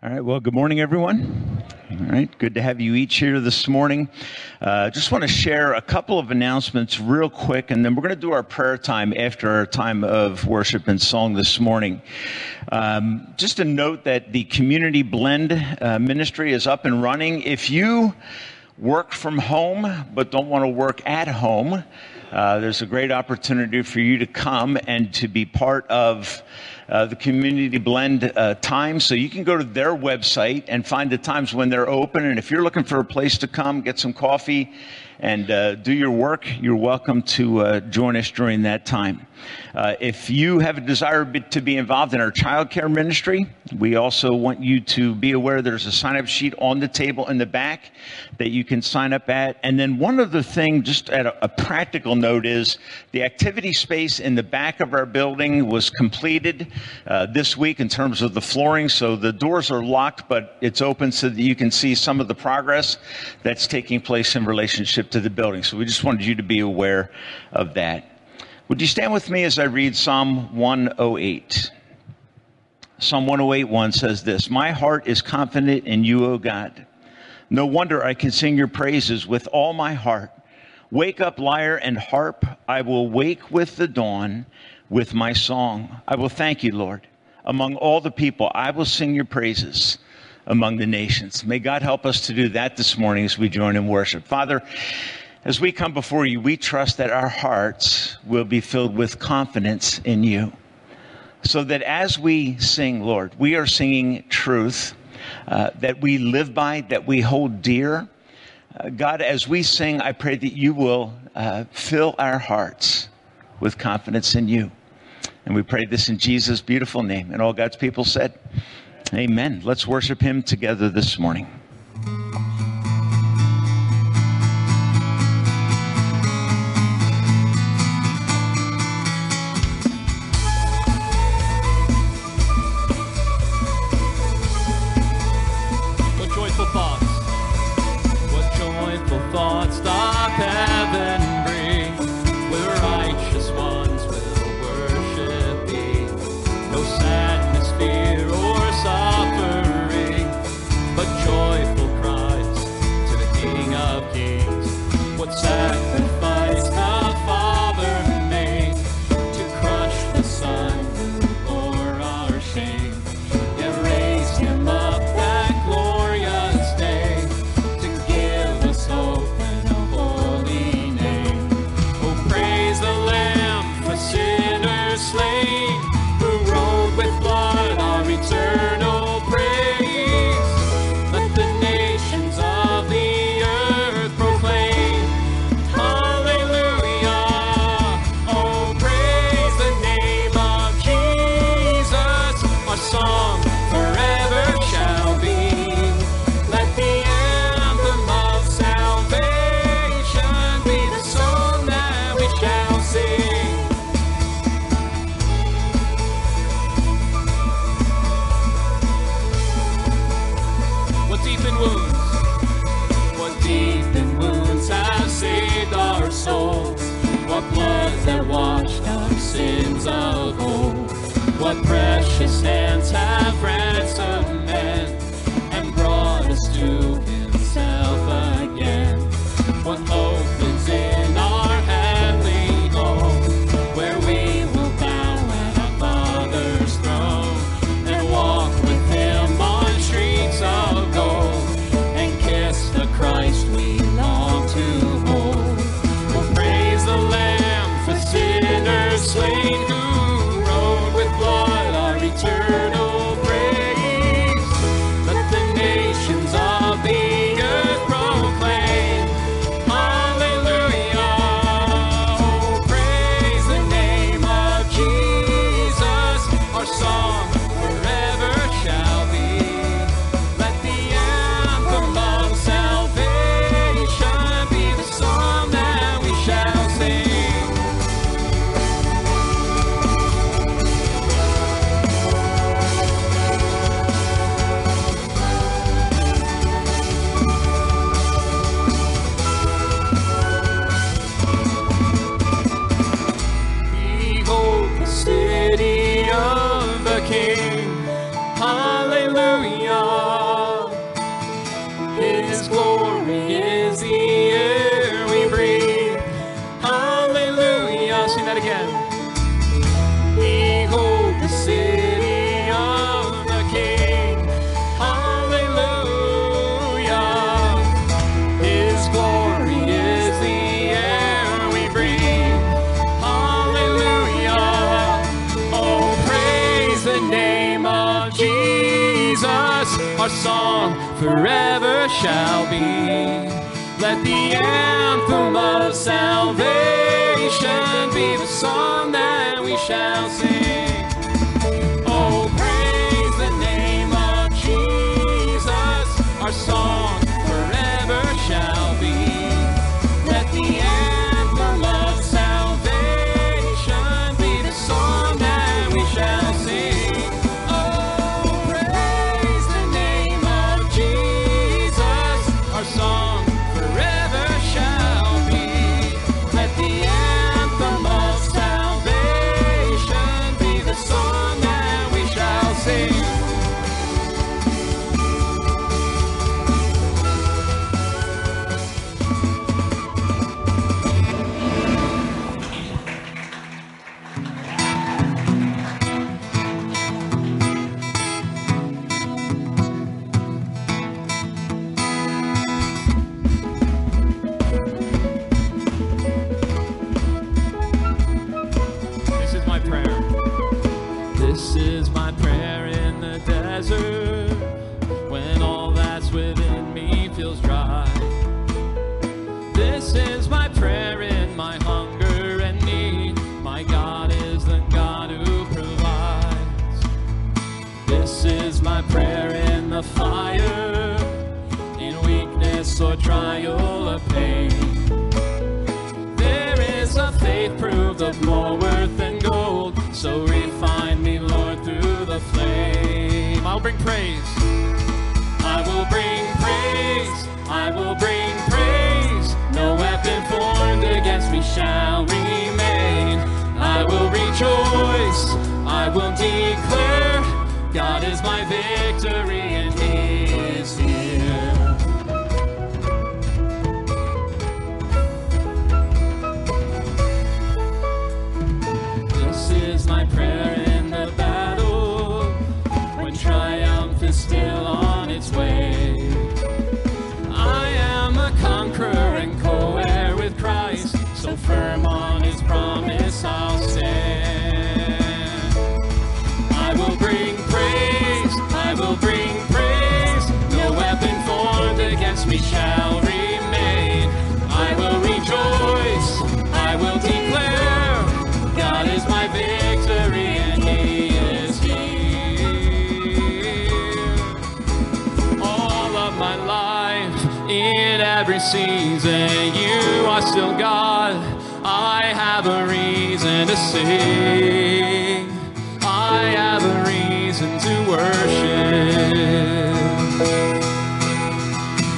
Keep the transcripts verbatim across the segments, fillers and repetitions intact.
All right, well, good morning, everyone. All right, good to have you each here this morning. Uh, just want to share a couple of announcements real quick, and then we're going to do our prayer time after our time of worship and song this morning. Um, just a note that the Community Blend uh, ministry is up and running. If you work from home but don't want to work at home, uh, there's a great opportunity for you to come and to be part of Uh, the Community Blend uh, time. So you can go to their website and find the times when they're open. And if you're looking for a place to come, get some coffee, and uh, do your work, you're welcome to uh, join us during that time. Uh, if you have a desire to be involved in our child care ministry, we also want you to be aware there's a sign-up sheet on the table in the back that you can sign up at. And then one other thing, just at a, a practical note, is the activity space in the back of our building was completed uh, this week in terms of the flooring. So the doors are locked, but it's open so that you can see some of the progress that's taking place in relationship to the building. So we just wanted you to be aware of that. Would you stand with me as I read Psalm one oh eight? Psalm one oh eight, one says this: "My heart is confident in you, O God. No wonder I can sing your praises with all my heart. Wake up, lyre and harp. I will wake with the dawn with my song. I will thank you, Lord. Among all the people, I will sing your praises among the nations." May God help us to do that this morning as we join in worship. Father, as we come before you, we trust that our hearts will be filled with confidence in you, so that as we sing, Lord, we are singing truth uh, that we live by, that we hold dear. Uh, God, as we sing, I pray that you will uh, fill our hearts with confidence in you. And we pray this in Jesus' beautiful name. And all God's people said, amen. Let's worship him together this morning. What joyful thoughts, what joyful thoughts doth heaven bring, where righteous ones will worship thee. No sadness, fear, or suffering, but joyful cries to the King of Kings. What sacrifice the Father made to crush the Son for our shame, yet raise him up that glorious day to give us hope in a holy name. Oh, praise the Lamb for sinners slain, who rode with blood our return. Sins of old, what precious hands have ransomed men and brought us to himself again. What opens in our heavenly home, where we will bow at our Father's throne and walk with him on streets of gold and kiss the Christ we long to hold. We'll praise the Lamb for sin. Slain who rode with blood our eternal praise. Let the nations of the earth proclaim, hallelujah. Oh, praise the name of Jesus. Our song forever shall be. Let the anthem of salvation be the song that we shall sing. Hallelujah. us our song forever shall be. Let the anthem of salvation be the song that we shall sing. Oh, praise the name of Jesus, our song forever shall be. Let the anthem of salvation be the song that we shall sing. Oh, praise the name of Jesus, our song. Trial of pain, there is a faith proved of more worth than gold, so refine me, Lord, through the flame. I'll bring praise, I will bring praise, I will bring praise, no weapon formed against me shall remain. I will rejoice, I will declare, God is my victory and He is here. My prayer in the battle, when triumph is still on its way. I am a conqueror and co-heir with Christ, so firm on His promise I'll stand. I will bring praise, I will bring praise, no weapon formed against me shall remain. I will rejoice, I will declare, God is my victory. In every season, You are still God. I have a reason to sing. I have a reason to worship.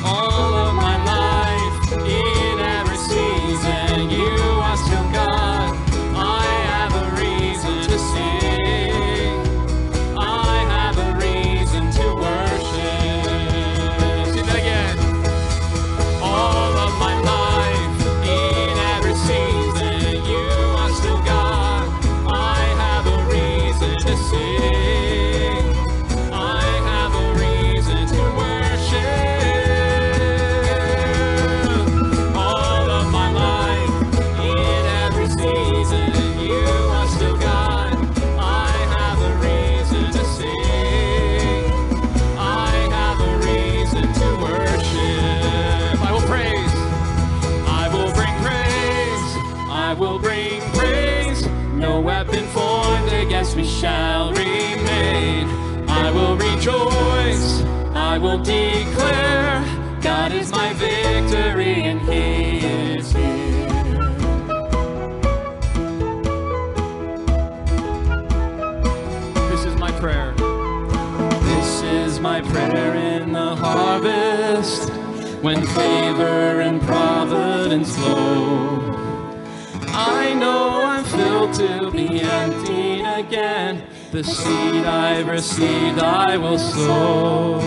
All of my life, in every season, You are still God. I have a reason to sing. I have a reason to worship. We shall remain. I will rejoice, I will declare, God is my victory and He is here. This is my prayer. This is my prayer in the harvest, when favor and providence flow. I know I'm filled to be emptied again. The seed I've received I will sow.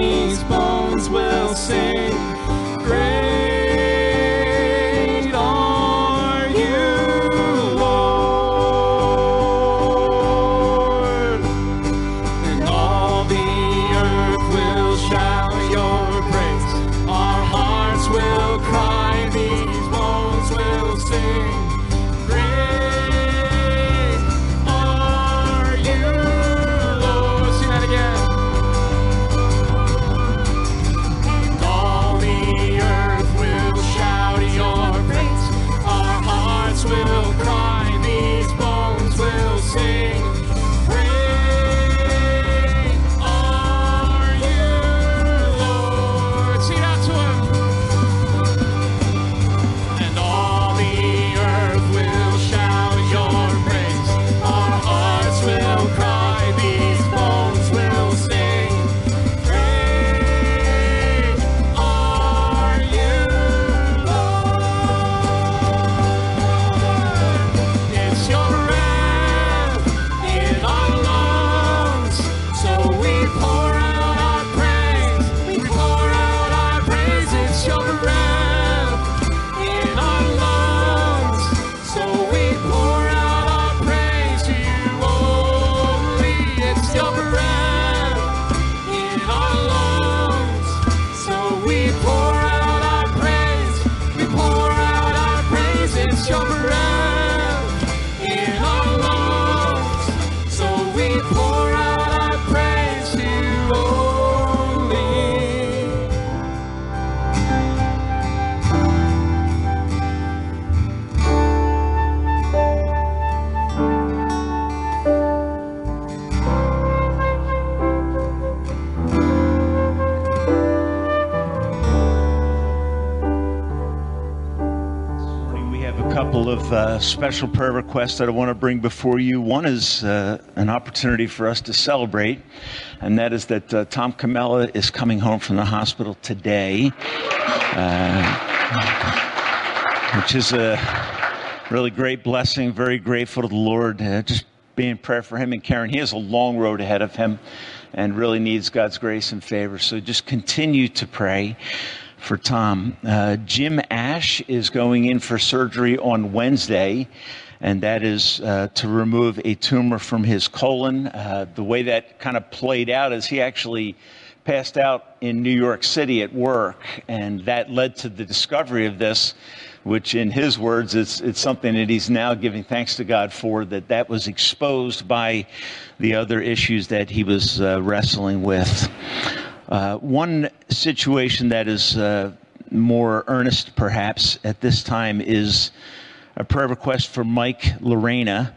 these bones will sing. Great are you, Lord, and all the earth will shout your praise. Our hearts will cry, these bones will sing. Of uh, special prayer requests that I want to bring before you. One is uh, an opportunity for us to celebrate, and that is that uh, Tom Camilla is coming home from the hospital today, uh, which is a really great blessing. Very grateful to the Lord. Uh, just be in prayer for him and Karen. He has a long road ahead of him and really needs God's grace and favor. So just continue to pray for Tom. Uh, Jim Ash is going in for surgery on Wednesday, and that is uh, to remove a tumor from his colon. Uh, the way that kind of played out is he actually passed out in New York City at work, and that led to the discovery of this, which in his words, it's, it's something that he's now giving thanks to God for, that that was exposed by the other issues that he was uh, wrestling with. Uh, one situation that is uh, more earnest, perhaps, at this time is a prayer request for Mike Lorena.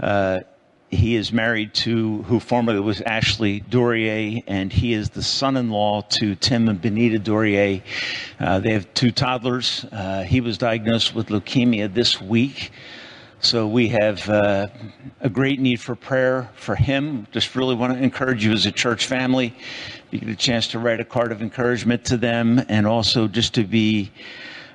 Uh, he is married to who formerly was Ashley Dorier, and he is the son-in-law to Tim and Benita Dorier. Uh, they have two toddlers. Uh, he was diagnosed with leukemia this week. So we have uh, a great need for prayer for him. Just really want to encourage you as a church family. You get a chance to write a card of encouragement to them, and also just to be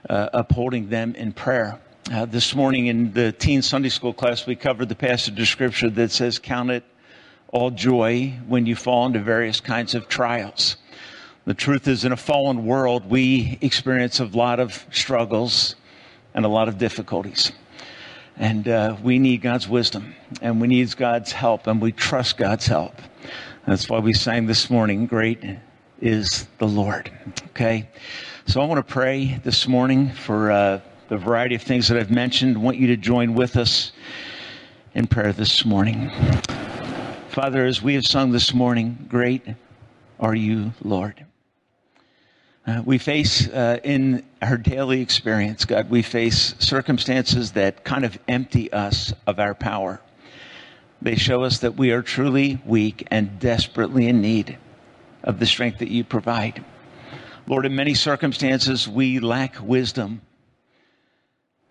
uh, upholding them in prayer. Uh, this morning in the Teen Sunday School class, we covered the passage of Scripture that says, "Count it all joy when you fall into various kinds of trials." The truth is, in a fallen world, we experience a lot of struggles and a lot of difficulties. And uh, we need God's wisdom, and we need God's help, and we trust God's help. That's why we sang this morning, "Great is the Lord." Okay, so I want to pray this morning for uh, the variety of things that I've mentioned. I want you to join with us in prayer this morning. Father, as we have sung this morning, great are you, Lord. Uh, we face uh, in our daily experience, God, we face circumstances that kind of empty us of our power. They show us that we are truly weak and desperately in need of the strength that you provide. Lord, in many circumstances, we lack wisdom.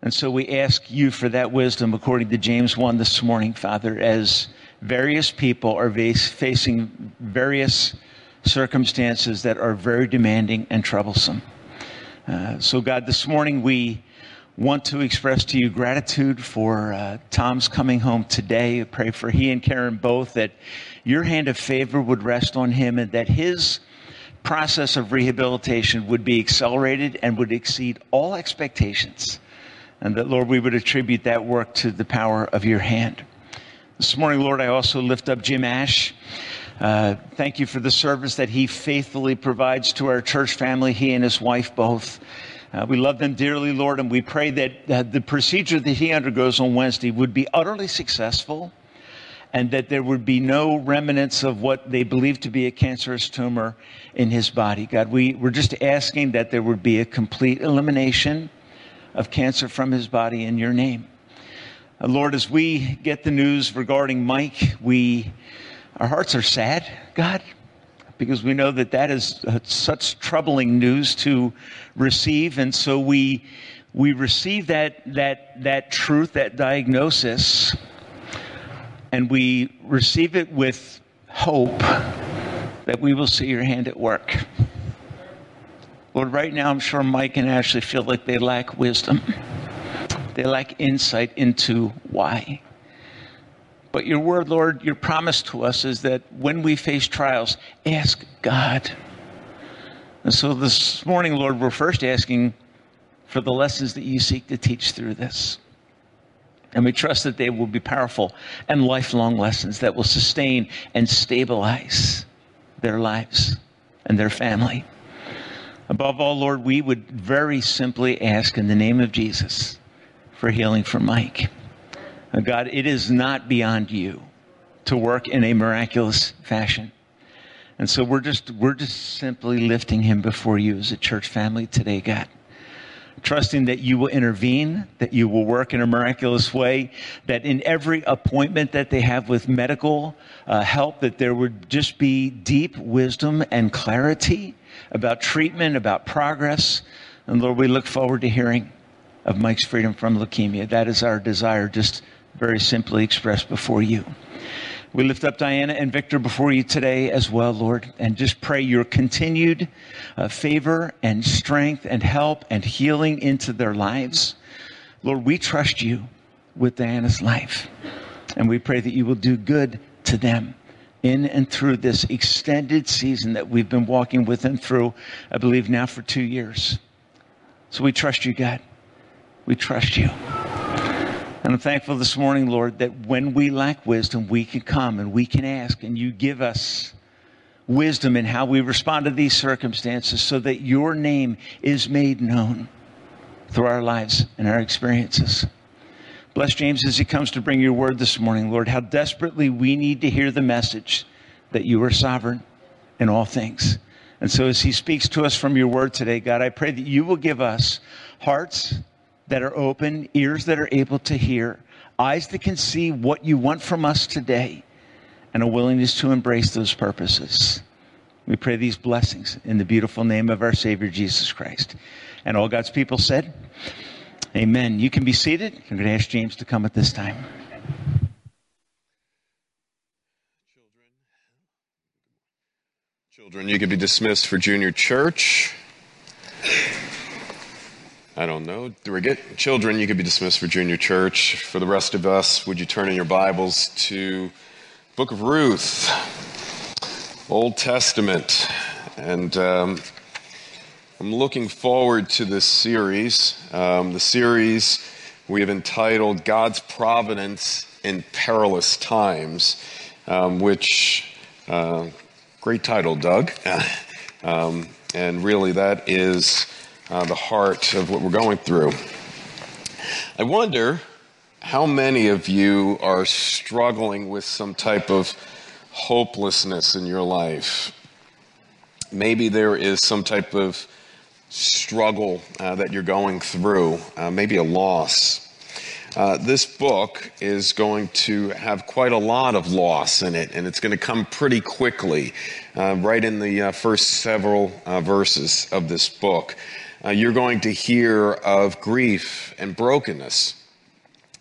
And so we ask you for that wisdom according to James one this morning, Father, as various people are facing various circumstances that are very demanding and troublesome. Uh, so, God, this morning we want to express to you gratitude for uh, Tom's coming home today. I pray for he and Karen both, that your hand of favor would rest on him, and that his process of rehabilitation would be accelerated and would exceed all expectations. And that, Lord, we would attribute that work to the power of your hand. This morning, Lord, I also lift up Jim Ash. Uh, thank you for the service that he faithfully provides to our church family, he and his wife both. Uh, we love them dearly, Lord, and we pray that uh, the procedure that he undergoes on Wednesday would be utterly successful and that there would be no remnants of what they believe to be a cancerous tumor in his body. God, we, we're just asking that there would be a complete elimination of cancer from his body in your name. Uh, Lord, as we get the news regarding Mike, we our hearts are sad, God, because we know that that is uh, such troubling news to receive. And so we we receive that that that truth, that diagnosis, and we receive it with hope that we will see your hand at work. Lord, right now I'm sure Mike and Ashley feel like they lack wisdom. They lack insight into why. But your word, Lord, your promise to us is that when we face trials, ask God. And so this morning, Lord, we're first asking for the lessons that you seek to teach through this. And we trust that they will be powerful and lifelong lessons that will sustain and stabilize their lives and their family. Above all, Lord, we would very simply ask in the name of Jesus for healing for Mike. God, it is not beyond you to work in a miraculous fashion. And so we're just we're just simply lifting him before you as a church family today, God. Trusting that you will intervene, that you will work in a miraculous way, that in every appointment that they have with medical uh, help, that there would just be deep wisdom and clarity about treatment, about progress. And Lord, we look forward to hearing of Mike's freedom from leukemia. That is our desire, just very simply expressed before you. We lift up Diana and Victor before you today as well, Lord, and just pray your continued uh, favor and strength and help and healing into their lives. Lord, we trust you with Diana's life, and we pray that you will do good to them in and through this extended season that we've been walking with them through, I believe now for two years. So we trust you, God. We trust you. And I'm thankful this morning, Lord, that when we lack wisdom, we can come and we can ask, and you give us wisdom in how we respond to these circumstances so that your name is made known through our lives and our experiences. Bless James as he comes to bring your word this morning, Lord. How desperately we need to hear the message that you are sovereign in all things. And so as he speaks to us from your word today, God, I pray that you will give us hearts that are open, ears that are able to hear, eyes that can see what you want from us today, and a willingness to embrace those purposes. We pray these blessings in the beautiful name of our Savior, Jesus Christ. And all God's people said, amen. You can be seated. I'm going to ask James to come at this time. Children, Children, you can be dismissed for junior church. I don't know. Do we get children? You could be dismissed for junior church. For the rest of us, would you turn in your Bibles to Book of Ruth, Old Testament, and um, I'm looking forward to this series. Um, the series we have entitled "God's Providence in Perilous Times," um, which uh, great title, Doug, um, and really that is. Uh, the heart of what we're going through. I wonder how many of you are struggling with some type of hopelessness in your life. Maybe there is some type of struggle uh, that you're going through, uh, maybe a loss. Uh, this book is going to have quite a lot of loss in it, and it's going to come pretty quickly, uh, right in the uh, first several uh, verses of this book. Uh, you're going to hear of grief and brokenness.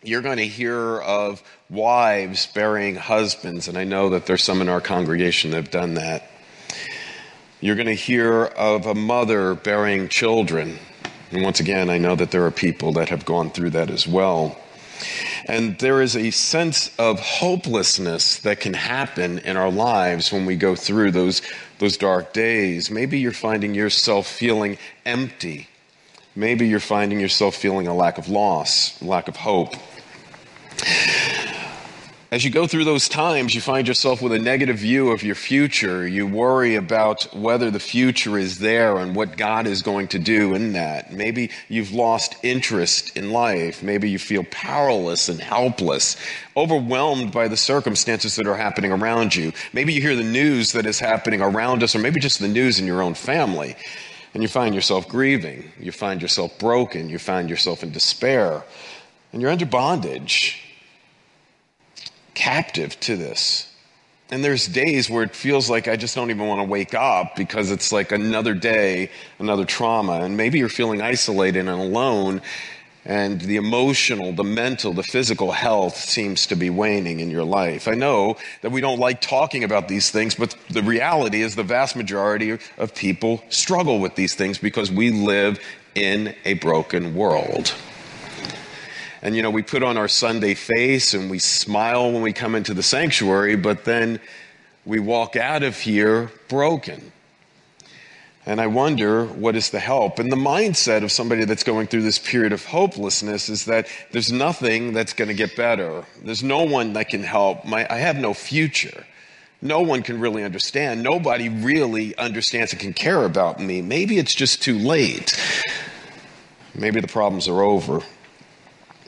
You're going to hear of wives burying husbands, and I know that there's some in our congregation that have done that. You're going to hear of a mother burying children, and once again, I know that there are people that have gone through that as well. And there is a sense of hopelessness that can happen in our lives when we go through those, those dark days. Maybe you're finding yourself feeling empty. Maybe you're finding yourself feeling a lack of loss, lack of hope. As you go through those times, you find yourself with a negative view of your future. You worry about whether the future is there and what God is going to do in that. Maybe you've lost interest in life. Maybe you feel powerless and helpless, overwhelmed by the circumstances that are happening around you. Maybe you hear the news that is happening around us, or maybe just the news in your own family. And you find yourself grieving. You find yourself broken. You find yourself in despair. And you're under bondage, captive to this. And there's days where it feels like I just don't even want to wake up because it's like another day, another trauma. And maybe you're feeling isolated and alone, and the emotional, the mental, the physical health seems to be waning in your life. I know that we don't like talking about these things, but the reality is the vast majority of people struggle with these things because we live in a broken world. And, you know, we put on our Sunday face and we smile when we come into the sanctuary, but then we walk out of here broken. And I wonder, what is the help? And the mindset of somebody that's going through this period of hopelessness is that there's nothing that's going to get better. There's no one that can help. My, I have no future. No one can really understand. Nobody really understands and can care about me. Maybe it's just too late. Maybe the problems are over.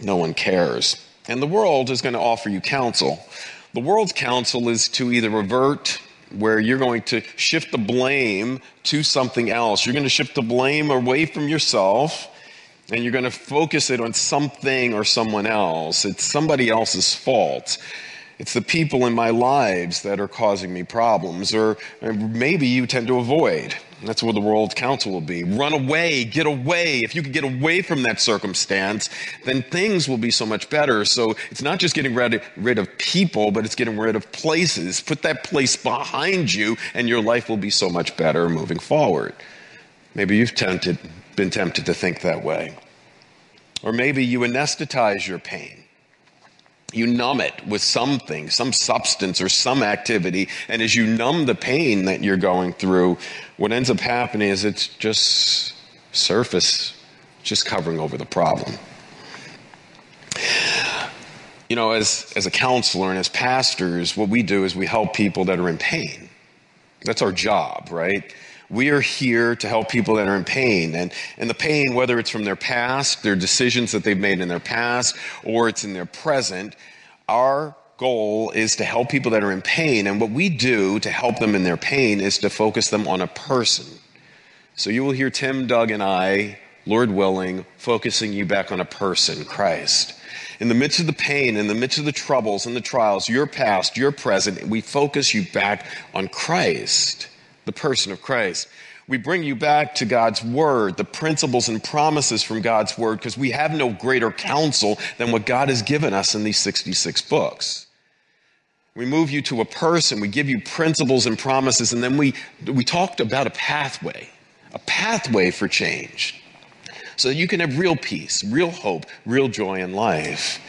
No one cares. And the world is going to offer you counsel. The world's counsel is to either revert, where you're going to shift the blame to something else. You're going to shift the blame away from yourself, and you're going to focus it on something or someone else. It's somebody else's fault. It's the people in my lives that are causing me problems, or maybe you tend to avoid. That's where the world's counsel will be. Run away, get away. If you can get away from that circumstance, then things will be so much better. So it's not just getting rid of, rid of people, but it's getting rid of places. Put that place behind you, and your life will be so much better moving forward. Maybe you've tempted, been tempted to think that way. Or maybe you anesthetize your pain. You numb it with something, some substance or some activity. And as you numb the pain that you're going through, what ends up happening is it's just surface, just covering over the problem. You know, as, as a counselor and as pastors, what we do is we help people that are in pain. That's our job, right? We are here to help people that are in pain. And, and the pain, whether it's from their past, their decisions that they've made in their past, or it's in their present, our goal is to help people that are in pain. And what we do to help them in their pain is to focus them on a person. So you will hear Tim, Doug, and I, Lord willing, focusing you back on a person, Christ. In the midst of the pain, in the midst of the troubles and the trials, your past, your present, we focus you back on Christ. The person of Christ. We bring you back to God's word, the principles and promises from God's word, because we have no greater counsel than what God has given us in these sixty-six books. We move you to a person, we give you principles and promises, and then we, we talked about a pathway, a pathway for change, so that you can have real peace, real hope, real joy in life.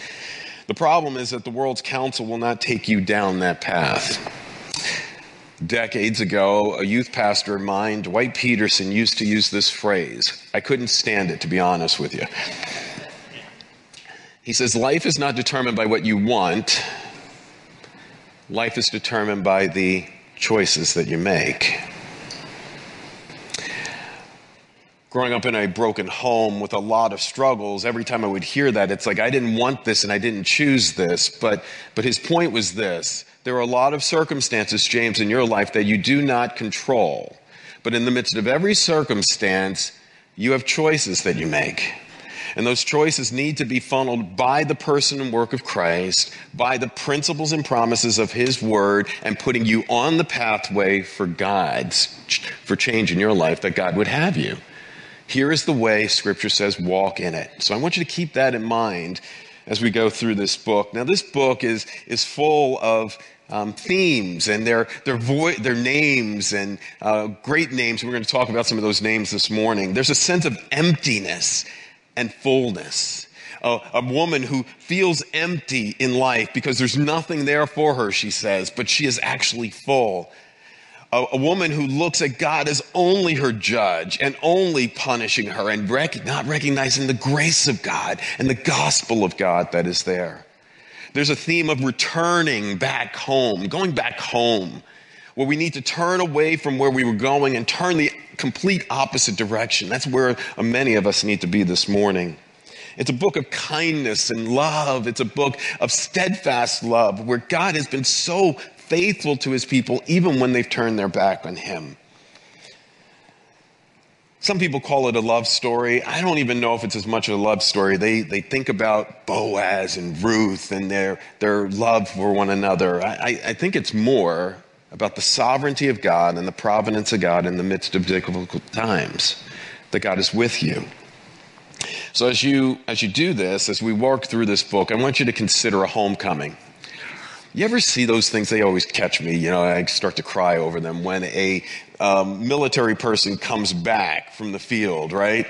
The problem is that the world's counsel will not take you down that path. Decades ago, a youth pastor of mine, Dwight Peterson, used to use this phrase. I couldn't stand it, to be honest with you. He says, life is not determined by what you want. Life is determined by the choices that you make. Growing up in a broken home with a lot of struggles, every time I would hear that, it's like, I didn't want this and I didn't choose this. But, but his point was this. There are a lot of circumstances, James, in your life that you do not control. But in the midst of every circumstance, you have choices that you make. And those choices need to be funneled by the person and work of Christ, by the principles and promises of his word, and putting you on the pathway for God's, for change in your life that God would have you. Here is the way, Scripture says, walk in it. So I want you to keep that in mind as we go through this book. Now, this book is is full of um, themes and their their, vo- their names and uh, great names. We're going to talk about some of those names this morning. There's a sense of emptiness and fullness. a, a woman who feels empty in life because there's nothing there for her, she says, but she is actually full. A, a woman who looks at God as only her judge and only punishing her and rec- not recognizing the grace of God and the gospel of God that is there. There's a theme of returning back home, going back home, where we need to turn away from where we were going and turn the complete opposite direction. That's where many of us need to be this morning. It's a book of kindness and love. It's a book of steadfast love, where God has been so faithful to his people, even when they've turned their back on him. Some people call it a love story. I don't even know if it's as much of a love story. They they think about Boaz and Ruth and their, their love for one another. I, I think it's more about the sovereignty of God and the providence of God in the midst of difficult times, that God is with you. So as you as you do this, as we walk through this book, I want you to consider a homecoming. You ever see those things? They always catch me. You know, I start to cry over them when a um, military person comes back from the field, right?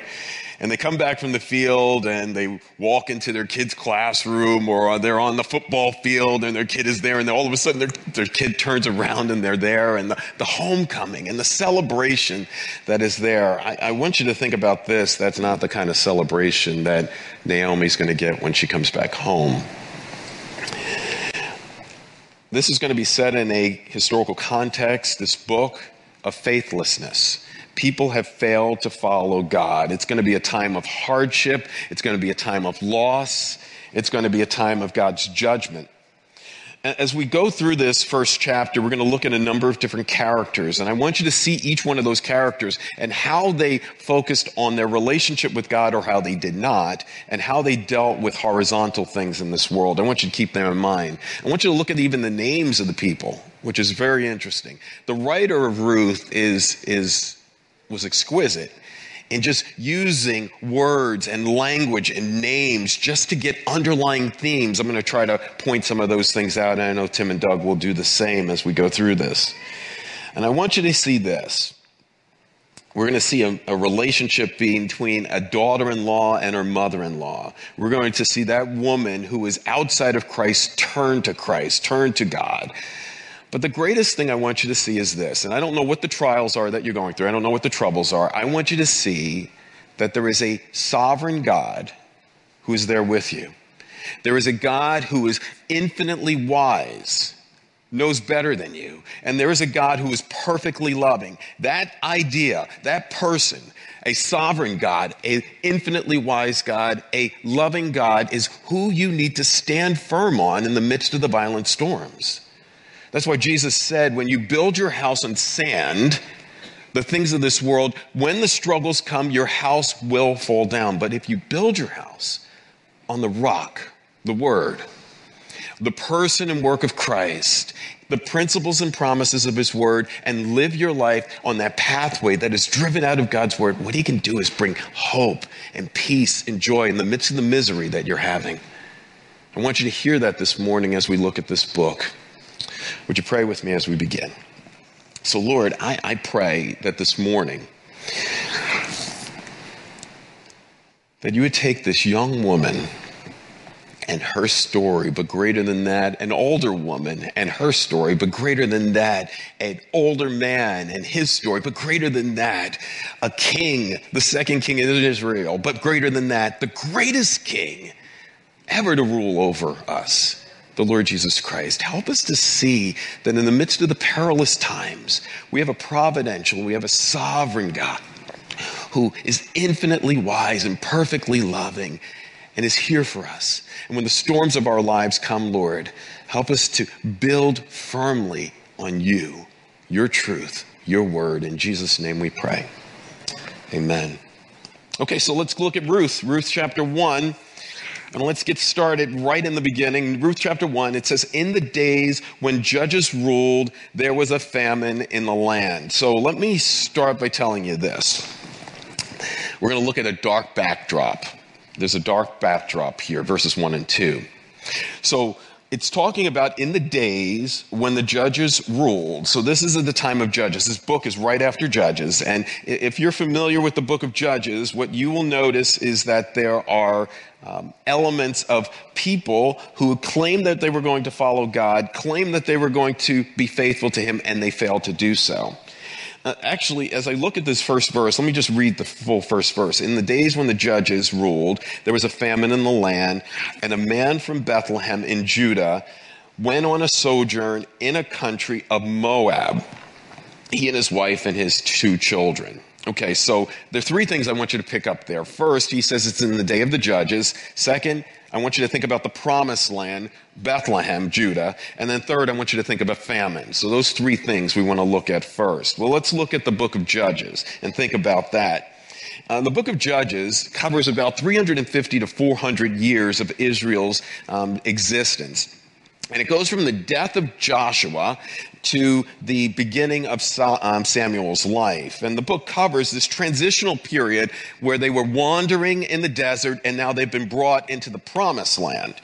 And they come back from the field and they walk into their kid's classroom, or they're on the football field and their kid is there, and all of a sudden their, their kid turns around and they're there, and the, the homecoming and the celebration that is there. I, I want you to think about this. That's not the kind of celebration that Naomi's going to get when she comes back home. This is going to be set in a historical context, this book of faithlessness. People have failed to follow God. It's going to be a time of hardship. It's going to be a time of loss. It's going to be a time of God's judgment. As we go through this first chapter, we're going to look at a number of different characters, and I want you to see each one of those characters and how they focused on their relationship with God, or how they did not, and how they dealt with horizontal things in this world. I want you to keep them in mind. I want you to look at even the names of the people, which is very interesting. The writer of Ruth is is was exquisite in just using words and language and names just to get underlying themes. I'm going to try to point some of those things out, and I know Tim and Doug will do the same as we go through this. And I want you to see this. We're going to see a, a relationship between a daughter-in-law and her mother-in-law. We're going to see that woman who is outside of Christ turn to Christ, turn to God. But the greatest thing I want you to see is this, and I don't know what the trials are that you're going through. I don't know what the troubles are. I want you to see that there is a sovereign God who is there with you. There is a God who is infinitely wise, knows better than you, and there is a God who is perfectly loving. That idea, that person, a sovereign God, an infinitely wise God, a loving God, is who you need to stand firm on in the midst of the violent storms. That's why Jesus said, when you build your house on sand, the things of this world, when the struggles come, your house will fall down. But if you build your house on the rock, the word, the person and work of Christ, the principles and promises of his word, and live your life on that pathway that is driven out of God's word, what he can do is bring hope and peace and joy in the midst of the misery that you're having. I want you to hear that this morning as we look at this book. Would you pray with me as we begin? So, Lord, I, I pray that this morning that you would take this young woman and her story, but greater than that, an older woman and her story, but greater than that, an older man and his story, but greater than that, a king, the second king of Israel, but greater than that, the greatest king ever to rule over us, the Lord Jesus Christ. Help us to see that in the midst of the perilous times, we have a providential, we have a sovereign God who is infinitely wise and perfectly loving and is here for us. And when the storms of our lives come, Lord, help us to build firmly on you, your truth, your word. In Jesus' name we pray. Amen. Okay, so let's look at Ruth, Ruth chapter one. And let's get started right in the beginning. Ruth chapter one, it says, in the days when judges ruled, there was a famine in the land. So let me start by telling you this. We're going to look at a dark backdrop. There's a dark backdrop here, verses one and two. So it's talking about in the days when the judges ruled. So this is at the time of Judges. This book is right after Judges. And if you're familiar with the book of Judges, what you will notice is that there are um, elements of people who claimed that they were going to follow God, claimed that they were going to be faithful to him, and they failed to do so. Uh, actually, as I look at this first verse, let me just read the full first verse. In the days when the judges ruled, there was a famine in the land, and a man from Bethlehem in Judah went on a sojourn in a country of Moab, he and his wife and his two children. Okay, so there are three things I want you to pick up there. First, he says it's in the day of the judges. Second, I want you to think about the promised land, Bethlehem, Judah. And then third, I want you to think about famine. So those three things we want to look at first. Well, let's look at the book of Judges and think about that. Uh, the book of Judges covers about three hundred fifty to four hundred years of Israel's um, existence. And it goes from the death of Joshua to the beginning of Samuel's life. And the book covers this transitional period where they were wandering in the desert and now they've been brought into the promised land.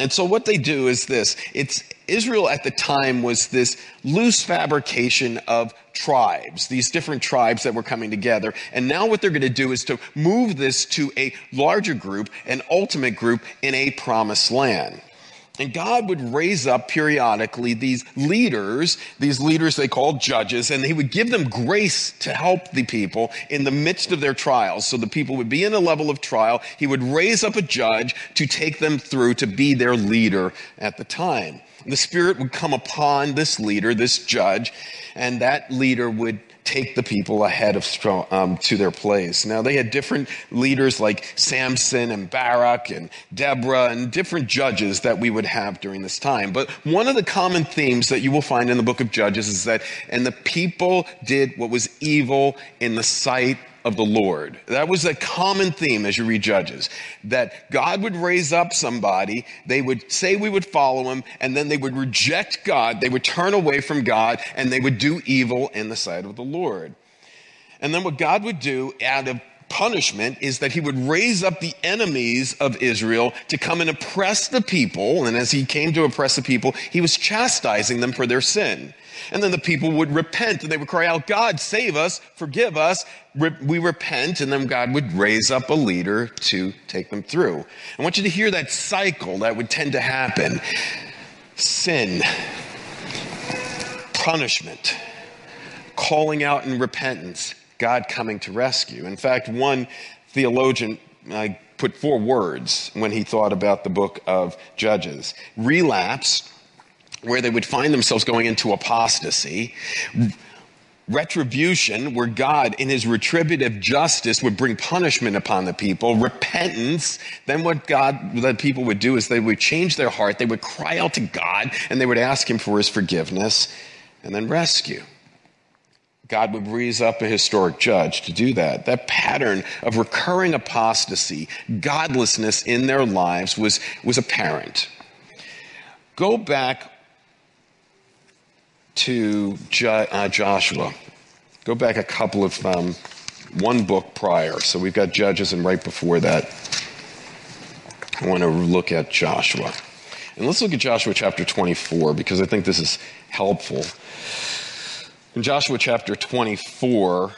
And so what they do is this. It's Israel at the time was this loose fabrication of tribes, these different tribes that were coming together. And now what they're going to do is to move this to a larger group, an ultimate group in a promised land. And God would raise up periodically these leaders, these leaders they called judges, and he would give them grace to help the people in the midst of their trials. So the people would be in a level of trial. He would raise up a judge to take them through to be their leader at the time. The Spirit would come upon this leader, this judge, and that leader would take the people ahead of um, to their place. Now, they had different leaders like Samson and Barak and Deborah and different judges that we would have during this time. But one of the common themes that you will find in the book of Judges is that, and the people did what was evil in the sight of the Lord. That was a common theme as you read Judges, that God would raise up somebody, they would say we would follow him, and then they would reject God, they would turn away from God, and they would do evil in the sight of the Lord. And then what God would do out of punishment is that he would raise up the enemies of Israel to come and oppress the people, and as he came to oppress the people, he was chastising them for their sin. And then the people would repent, and they would cry out, God, save us, forgive us, we repent, and then God would raise up a leader to take them through. I want you to hear that cycle that would tend to happen. Sin, punishment, calling out in repentance, God coming to rescue. In fact, one theologian uh, put four words when he thought about the book of Judges. Relapse, where they would find themselves going into apostasy. Retribution, where God in his retributive justice would bring punishment upon the people. Repentance, then what God, the people would do is they would change their heart, they would cry out to God, and they would ask him for his forgiveness, and then rescue. God would raise up a historic judge to do that. That pattern of recurring apostasy, godlessness in their lives was, was apparent. Go back to Jo- uh, Joshua. Go back a couple of, um, one book prior. So we've got Judges, and right before that, I want to look at Joshua. And let's look at Joshua chapter twenty-four, because I think this is helpful. In Joshua chapter twenty-four,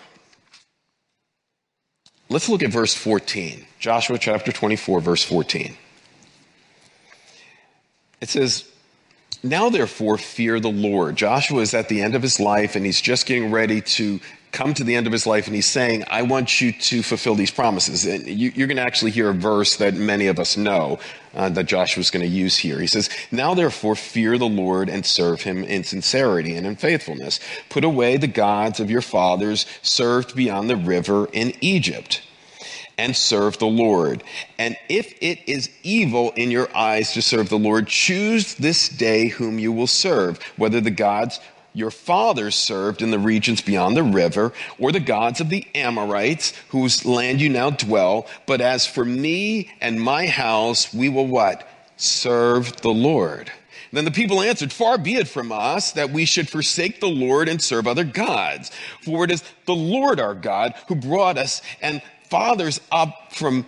let's look at verse fourteen. Joshua chapter twenty-four, verse fourteen. It says, now therefore fear the Lord. Joshua is at the end of his life, and he's just getting ready to come to the end of his life, and he's saying, I want you to fulfill these promises. And you, you're going to actually hear a verse that many of us know uh, that Joshua's going to use here. He says, now therefore fear the Lord and serve him in sincerity and in faithfulness. Put away the gods of your fathers served beyond the river in Egypt, and serve the Lord. And if it is evil in your eyes to serve the Lord, choose this day whom you will serve, whether the gods your fathers served in the regions beyond the river, or the gods of the Amorites, whose land you now dwell. But as for me and my house, we will what? Serve the Lord. Then the people answered, far be it from us that we should forsake the Lord and serve other gods. For it is the Lord our God who brought us and fathers up from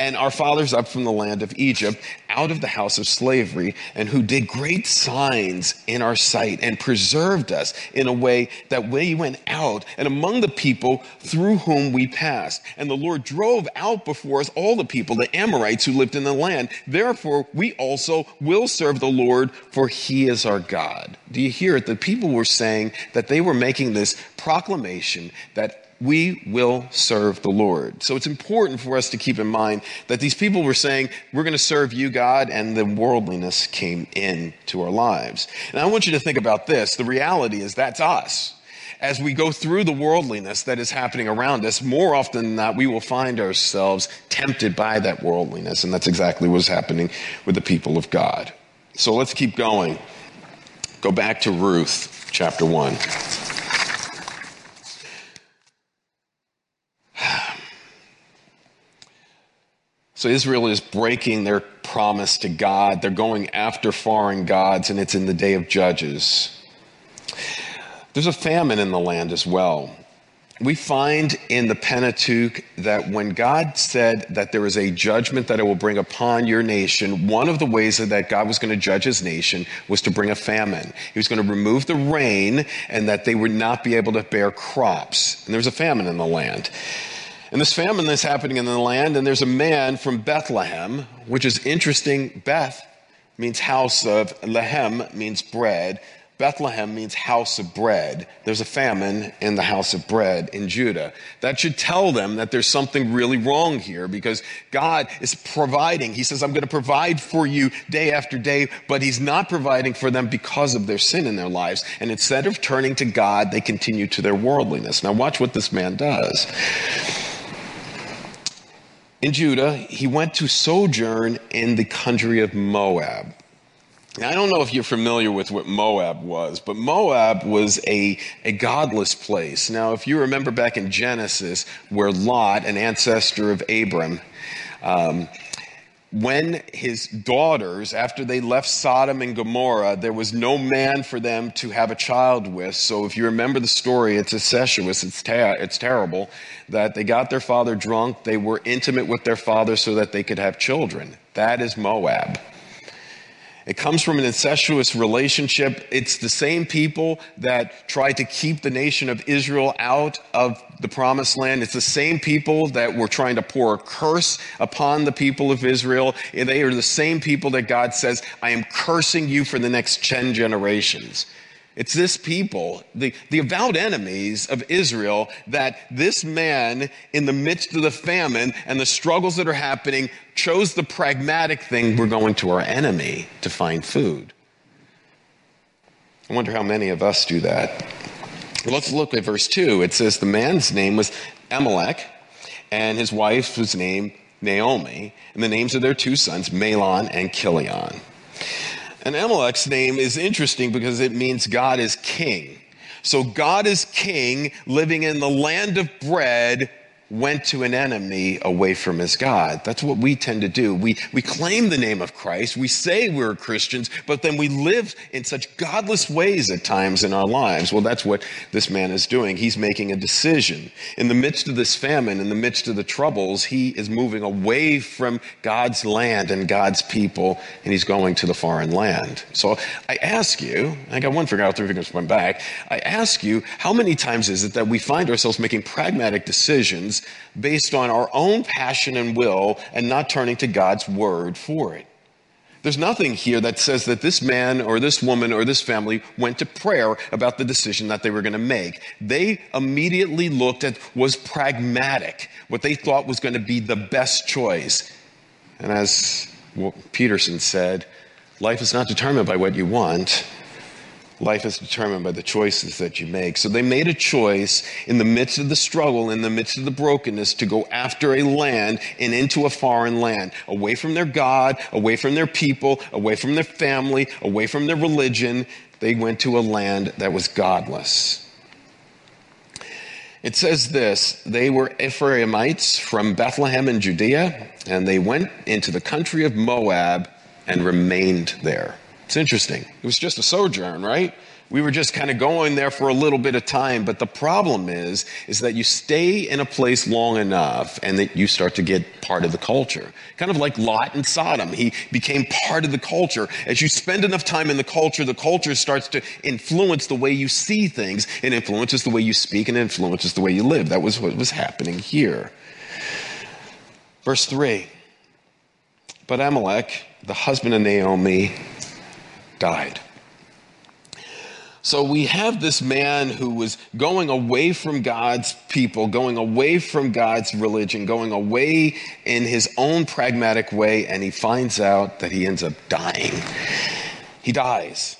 and our fathers up from the land of Egypt, out of the house of slavery, and who did great signs in our sight and preserved us in a way that we went out and among the people through whom we passed. And the Lord drove out before us all the people, the Amorites who lived in the land. Therefore, we also will serve the Lord, for he is our God. Do you hear it? The people were saying that they were making this proclamation that we will serve the Lord. So it's important for us to keep in mind that these people were saying, we're going to serve you, God, and the worldliness came into our lives. And I want you to think about this. The reality is that's us. As we go through the worldliness that is happening around us, more often than not, we will find ourselves tempted by that worldliness. And that's exactly what's happening with the people of God. So let's keep going. Go back to Ruth chapter one. So Israel is breaking their promise to God. They're going after foreign gods, and it's in the day of Judges. There's a famine in the land as well. We find in the Pentateuch that when God said that there is a judgment that I will bring upon your nation, one of the ways that God was going to judge his nation was to bring a famine. He was going to remove the rain and that they would not be able to bear crops. And there was a famine in the land. And this famine that's happening in the land, and there's a man from Bethlehem, which is interesting. Beth means house of, Lehem means bread. Bethlehem means house of bread. There's a famine in the house of bread in Judah. That should tell them that there's something really wrong here, because God is providing. He says, I'm going to provide for you day after day, but he's not providing for them because of their sin in their lives. And instead of turning to God, they continue to their worldliness. Now watch what this man does. In Judah, he went to sojourn in the country of Moab. Now, I don't know if you're familiar with what Moab was, but Moab was a, a godless place. Now, if you remember back in Genesis, where Lot, an ancestor of Abram, um, when his daughters, after they left Sodom and Gomorrah, there was no man for them to have a child with. So if you remember the story, it's incestuous, it's, ter- it's terrible, that they got their father drunk, they were intimate with their father so that they could have children. That is Moab. It comes from an incestuous relationship. It's the same people that tried to keep the nation of Israel out of the promised land. It's the same people that were trying to pour a curse upon the people of Israel. And they are the same people that God says, I am cursing you for the next ten generations. It's this people, the, the avowed enemies of Israel, that this man, in the midst of the famine and the struggles that are happening, chose the pragmatic thing, we're going to our enemy to find food. I wonder how many of us do that. Let's look at verse two. It says, the man's name was Elimelech, and his wife was named Naomi, and the names of their two sons, Mahlon and Chilion. And Elimelech's name is interesting because it means God is king. So God is king, living in the land of bread, went to an enemy away from his God. That's what we tend to do. We, we claim the name of Christ. We say we're Christians, but then we live in such godless ways at times in our lives. Well, that's what this man is doing. He's making a decision. In the midst of this famine, in the midst of the troubles, he is moving away from God's land and God's people, and he's going to the foreign land. So I ask you, I got one finger out, three fingers went back. I ask you, how many times is it that we find ourselves making pragmatic decisions based on our own passion and will and not turning to God's word for it? There's nothing here that says that this man or this woman or this family went to prayer about the decision that they were going to make. They immediately looked at was pragmatic, what they thought was going to be the best choice. And as Peterson said, life is not determined by what you want. Life is determined by the choices that you make. So they made a choice in the midst of the struggle, in the midst of the brokenness, to go after a land and into a foreign land, away from their God, away from their people, away from their family, away from their religion. They went to a land that was godless. It says this, they were Ephraimites from Bethlehem in Judea, and they went into the country of Moab and remained there. It's interesting. It was just a sojourn, right? We were just kind of going there for a little bit of time. But the problem is, is that you stay in a place long enough and that you start to get part of the culture. Kind of like Lot in Sodom. He became part of the culture. As you spend enough time in the culture, the culture starts to influence the way you see things. It influences the way you speak and influences the way you live. That was what was happening here. Verse three. But Elimelech, the husband of Naomi, died. So we have this man who was going away from God's people, going away from God's religion, going away in his own pragmatic way, and he finds out that he ends up dying. He dies.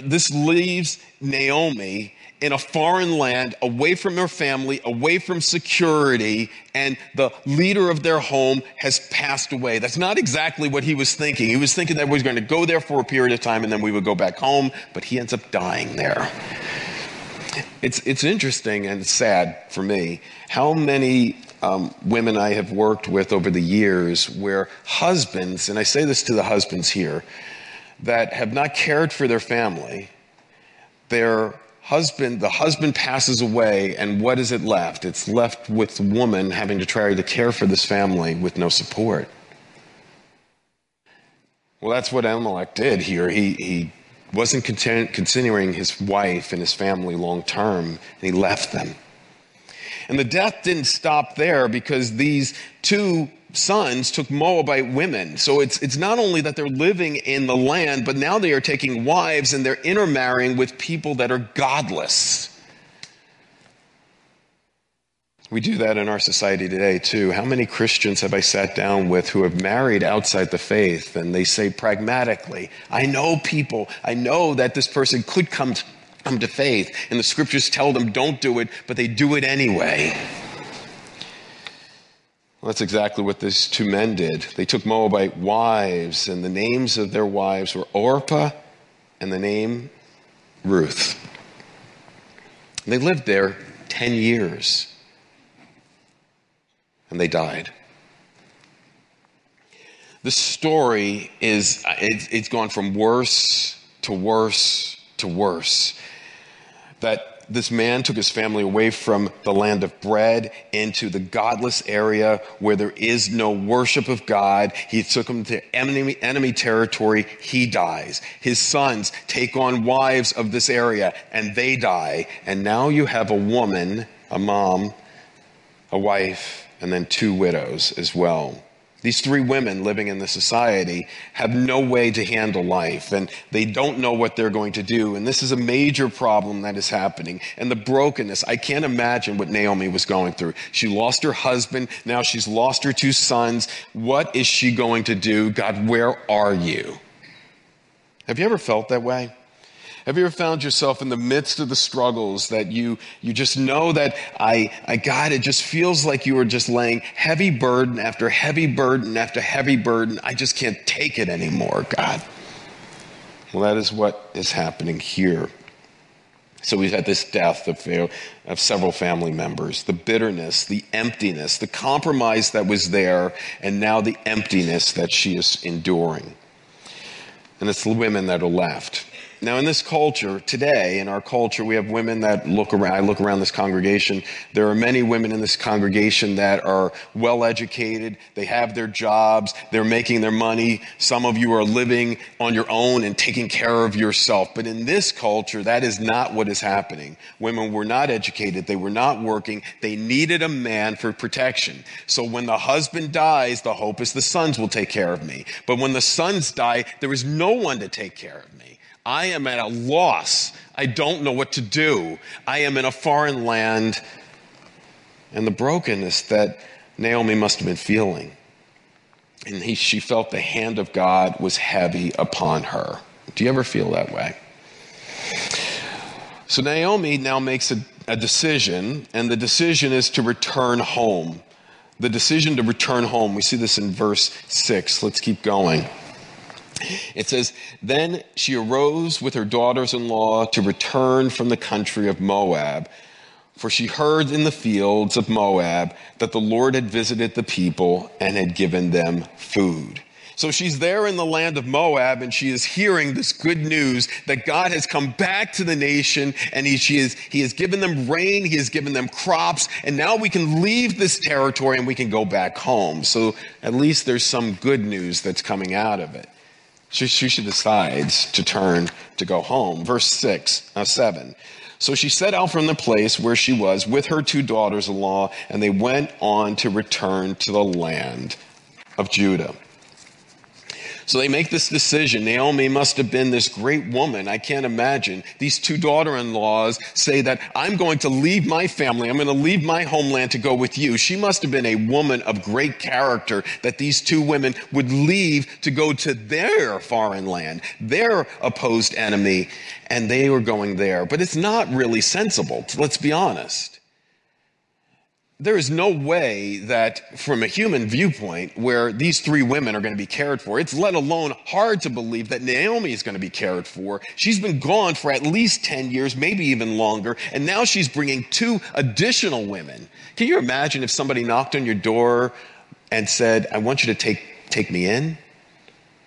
This leaves Naomi in a foreign land, away from her family, away from security, and the leader of their home has passed away. That's not exactly what he was thinking. He was thinking that we were going to go there for a period of time and then we would go back home, but he ends up dying there. It's, it's interesting and sad for me how many um, women I have worked with over the years where husbands, and I say this to the husbands here, that have not cared for their family, their husband, the husband passes away, and what is it left? It's left with the woman having to try to care for this family with no support. Well, that's what Elimelech did here. He, he wasn't content, considering his wife and his family long term, and he left them. And the death didn't stop there because these two sons took Moabite women. So it's it's not only that they're living in the land, but now they are taking wives and they're intermarrying with people that are godless. We do that in our society today too. How many Christians have I sat down with who have married outside the faith, and they say pragmatically, I know people, I know that this person could come to, come to faith, and the scriptures tell them don't do it, but they do it anyway. Well, that's exactly what these two men did. They took Moabite wives, and the names of their wives were Orpah and the name Ruth. And they lived there ten years, and they died. The story is, it's gone from worse to worse to worse. That this man took his family away from the land of bread into the godless area where there is no worship of God. He took him to enemy, enemy territory. He dies. His sons take on wives of this area, and they die. And now you have a woman, a mom, a wife, and then two widows as well. These three women living in the society have no way to handle life, and they don't know what they're going to do. And this is a major problem that is happening. And the brokenness, I can't imagine what Naomi was going through. She lost her husband. Now she's lost her two sons. What is she going to do? God, where are you? Have you ever felt that way? Have you ever found yourself in the midst of the struggles that you you just know that I, I God, it just feels like you are just laying heavy burden after heavy burden after heavy burden. I just can't take it anymore, God. Well, that is what is happening here. So we've had this death of, you know, of several family members, the bitterness, the emptiness, the compromise that was there, and now the emptiness that she is enduring. And it's the women that are left. Now, in this culture today, in our culture, we have women that look around. I look around this congregation. There are many women in this congregation that are well-educated. They have their jobs. They're making their money. Some of you are living on your own and taking care of yourself. But in this culture, that is not what is happening. Women were not educated. They were not working. They needed a man for protection. So when the husband dies, the hope is the sons will take care of me. But when the sons die, there is no one to take care of me. I am at a loss. I don't know what to do. I am in a foreign land. And the brokenness that Naomi must have been feeling. And he, she felt the hand of God was heavy upon her. Do you ever feel that way? So Naomi now makes a, a decision, and the decision is to return home. The decision to return home. We see this in verse six. Let's keep going. It says, then she arose with her daughters-in-law to return from the country of Moab, for she heard in the fields of Moab that the Lord had visited the people and had given them food. So she's there in the land of Moab, and she is hearing this good news that God has come back to the nation, and he, she is, he has given them rain, he has given them crops, and now we can leave this territory and we can go back home. So at least there's some good news that's coming out of it. She, she decides to turn to go home. Verse six, uh, seven. So she set out from the place where she was with her two daughters-in-law, and they went on to return to the land of Judah. So they make this decision. Naomi must have been this great woman. I can't imagine. These two daughter-in-laws say that I'm going to leave my family. I'm going to leave my homeland to go with you. She must have been a woman of great character that these two women would leave to go to their foreign land, their opposed enemy, and they were going there. But it's not really sensible. Let's be honest. There is no way that from a human viewpoint where these three women are going to be cared for, it's let alone hard to believe that Naomi is going to be cared for. She's been gone for at least ten years, maybe even longer, and now she's bringing two additional women. Can you imagine if somebody knocked on your door and said, I want you to take, take me in?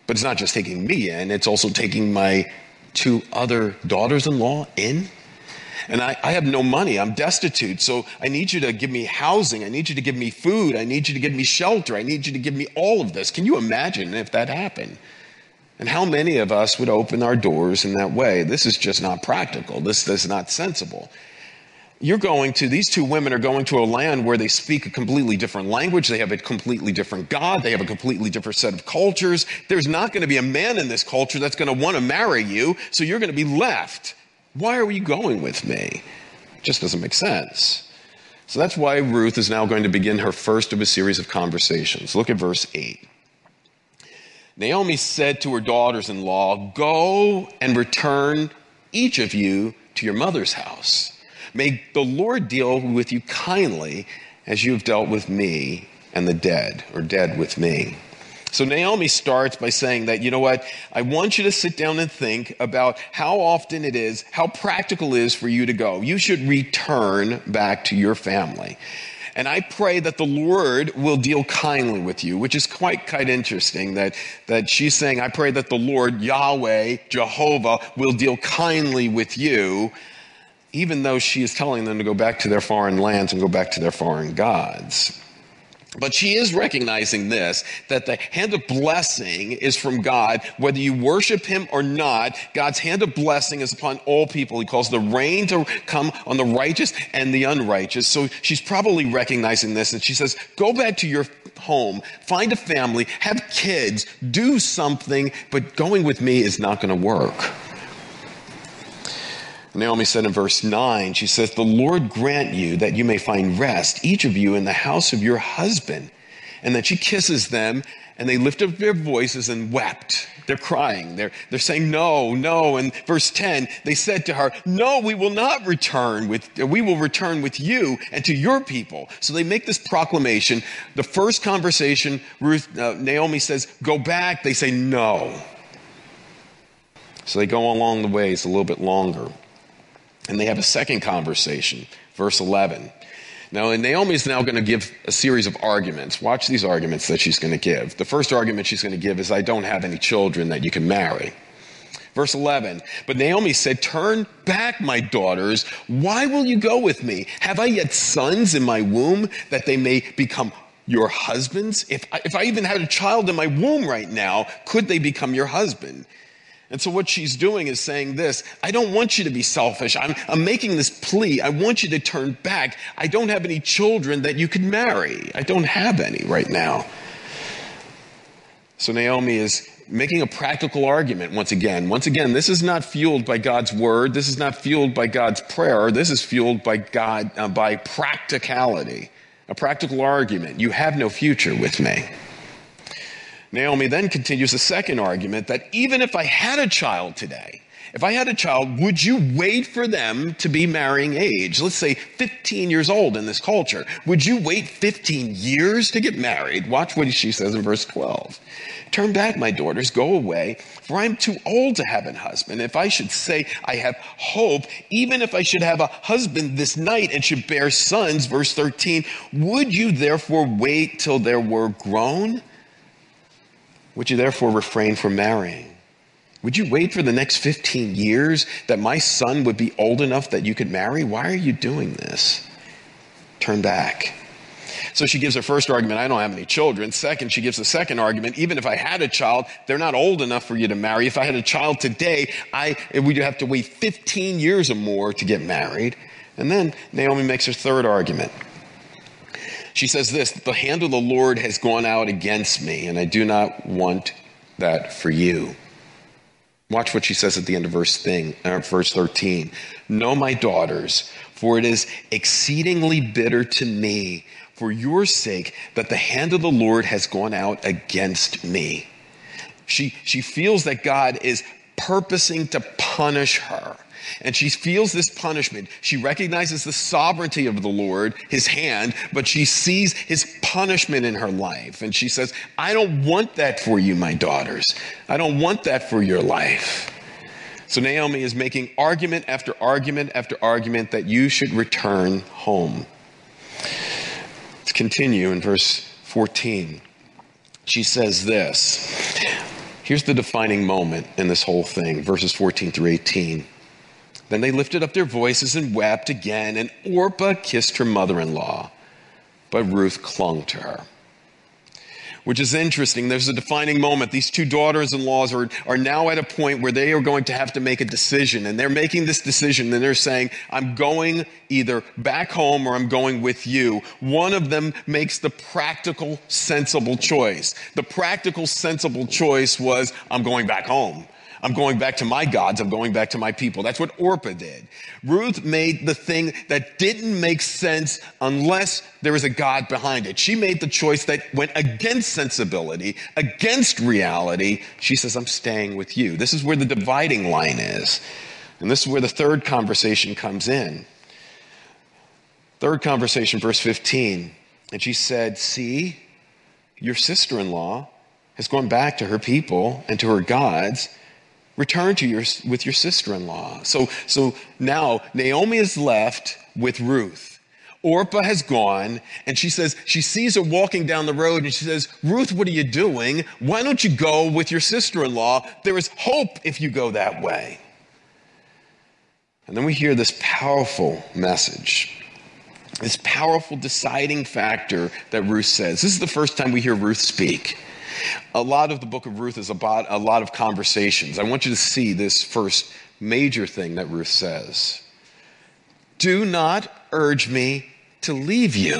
But it's not just taking me in, it's also taking my two other daughters-in-law in? And I, I have no money. I'm destitute. So I need you to give me housing. I need you to give me food. I need you to give me shelter. I need you to give me all of this. Can you imagine if that happened? And how many of us would open our doors in that way? This is just not practical. This, this is not sensible. You're going to, these two women are going to a land where they speak a completely different language. They have a completely different God. They have a completely different set of cultures. There's not going to be a man in this culture that's going to want to marry you. So you're going to be left. Why are you going with me? It just doesn't make sense. So that's why Ruth is now going to begin her first of a series of conversations. Look at verse eight. Naomi said to her daughters-in-law, go and return each of you to your mother's house. May the Lord deal with you kindly as you have dealt with me and the dead, or dead with me. So Naomi starts by saying that, you know what, I want you to sit down and think about how often it is, how practical it is for you to go. You should return back to your family. And I pray that the Lord will deal kindly with you, which is quite, quite interesting that, that she's saying, I pray that the Lord, Yahweh, Jehovah, will deal kindly with you, even though she is telling them to go back to their foreign lands and go back to their foreign gods. But she is recognizing this, that the hand of blessing is from God. Whether you worship him or not, God's hand of blessing is upon all people. He calls the rain to come on the righteous and the unrighteous. So she's probably recognizing this, and she says, go back to your home, find a family, have kids, do something, but going with me is not going to work. Naomi said in verse nine, she says, the Lord grant you that you may find rest, each of you in the house of your husband. And then she kisses them, and they lift up their voices and wept. They're crying. They're, they're saying, no, no. And verse ten, they said to her, no, we will not return with, we will return with you and to your people. So they make this proclamation. The first conversation, Ruth, uh, Naomi says, go back. They say, no. So they go along the ways a little bit longer. And they have a second conversation, verse eleven. Now, and Naomi is now going to give a series of arguments. Watch these arguments that she's going to give. The first argument she's going to give is, I don't have any children that you can marry. Verse eleven, but Naomi said, turn back, my daughters. Why will you go with me? Have I yet sons in my womb that they may become your husbands? If I, if I even had a child in my womb right now, could they become your husband? And so what she's doing is saying this, I don't want you to be selfish. I'm, I'm making this plea. I want you to turn back. I don't have any children that you could marry. I don't have any right now. So Naomi is making a practical argument once again. Once again, this is not fueled by God's word. This is not fueled by God's prayer. This is fueled by God, uh, by practicality, a practical argument. You have no future with me. Naomi then continues the second argument that even if I had a child today, if I had a child, would you wait for them to be marrying age? Let's say fifteen years old in this culture. Would you wait fifteen years to get married? Watch what she says in verse twelve. Turn back, my daughters, go away, for I'm too old to have a husband. If I should say I have hope, even if I should have a husband this night and should bear sons, verse thirteen, would you therefore wait till they were grown? Would you therefore refrain from marrying? Would you wait for the next fifteen years that my son would be old enough that you could marry? Why are you doing this? Turn back. So she gives her first argument, I don't have any children. Second, she gives the second argument, even if I had a child, they're not old enough for you to marry. If I had a child today, I would have to wait fifteen years or more to get married. And then Naomi makes her third argument. She says this, the hand of the Lord has gone out against me, and I do not want that for you. Watch what she says at the end of verse, thing, uh, verse thirteen. Know, my daughters, for it is exceedingly bitter to me for your sake that the hand of the Lord has gone out against me. She, she feels that God is purposing to punish her. And she feels this punishment. She recognizes the sovereignty of the Lord, his hand, but she sees his punishment in her life. And she says, I don't want that for you, my daughters. I don't want that for your life. So Naomi is making argument after argument after argument that you should return home. Let's continue in verse fourteen. She says this. Here's the defining moment in this whole thing, verses fourteen through eighteen. Then they lifted up their voices and wept again, and Orpah kissed her mother-in-law, but Ruth clung to her. Which is interesting. There's a defining moment. These two daughters-in-laws are, are now at a point where they are going to have to make a decision, and they're making this decision, and they're saying, I'm going either back home or I'm going with you. One of them makes the practical, sensible choice. The practical, sensible choice was, I'm going back home. I'm going back to my gods. I'm going back to my people. That's what Orpah did. Ruth made the thing that didn't make sense unless there was a God behind it. She made the choice that went against sensibility, against reality. She says, I'm staying with you. This is where the dividing line is. And this is where the third conversation comes in. Third conversation, verse fifteen. And she said, see, your sister-in-law has gone back to her people and to her gods. Return to your with your sister-in-law. So, so now Naomi is left with Ruth. Orpah has gone, and she says, she sees her walking down the road, and she says, Ruth, what are you doing? Why don't you go with your sister-in-law? There is hope if you go that way. And then we hear this powerful message, this powerful deciding factor that Ruth says. This is the first time we hear Ruth speak. A lot of the book of Ruth is about a lot of conversations. I want you to see this first major thing that Ruth says. Do not urge me to leave you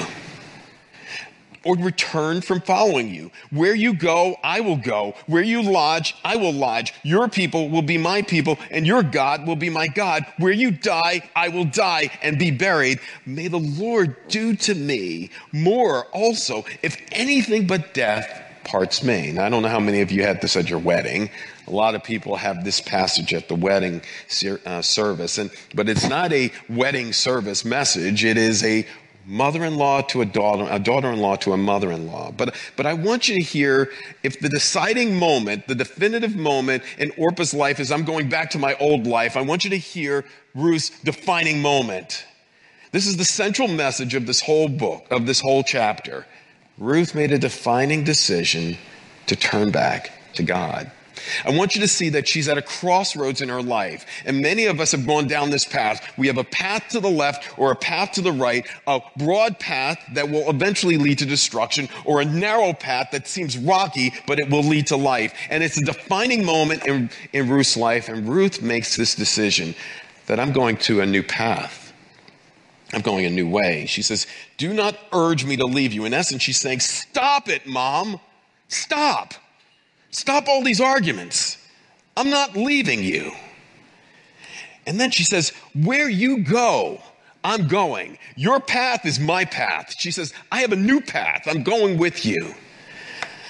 or return from following you. Where you go, I will go. Where you lodge, I will lodge. Your people will be my people, and your God will be my God. Where you die, I will die and be buried. May the Lord do to me more also, if anything but death parts me. Now, I don't know how many of you had this at your wedding. A lot of people have this passage at the wedding ser- uh, service, and but it's not a wedding service message. It is a mother-in-law to a daughter, a daughter-in-law to a mother-in-law. But but I want you to hear, if the deciding moment, the definitive moment in Orpah's life is I'm going back to my old life, I want you to hear Ruth's defining moment. This is the central message of this whole book, of this whole chapter. Ruth made a defining decision to turn back to God. I want you to see that she's at a crossroads in her life. And many of us have gone down this path. We have a path to the left or a path to the right, a broad path that will eventually lead to destruction, or a narrow path that seems rocky, but it will lead to life. And it's a defining moment in, in Ruth's life. And Ruth makes this decision that I'm going to a new path. I'm going a new way. She says, do not urge me to leave you. In essence, she's saying, stop it, Mom. Stop. Stop all these arguments. I'm not leaving you. And then she says, where you go, I'm going. Your path is my path. She says, I have a new path. I'm going with you.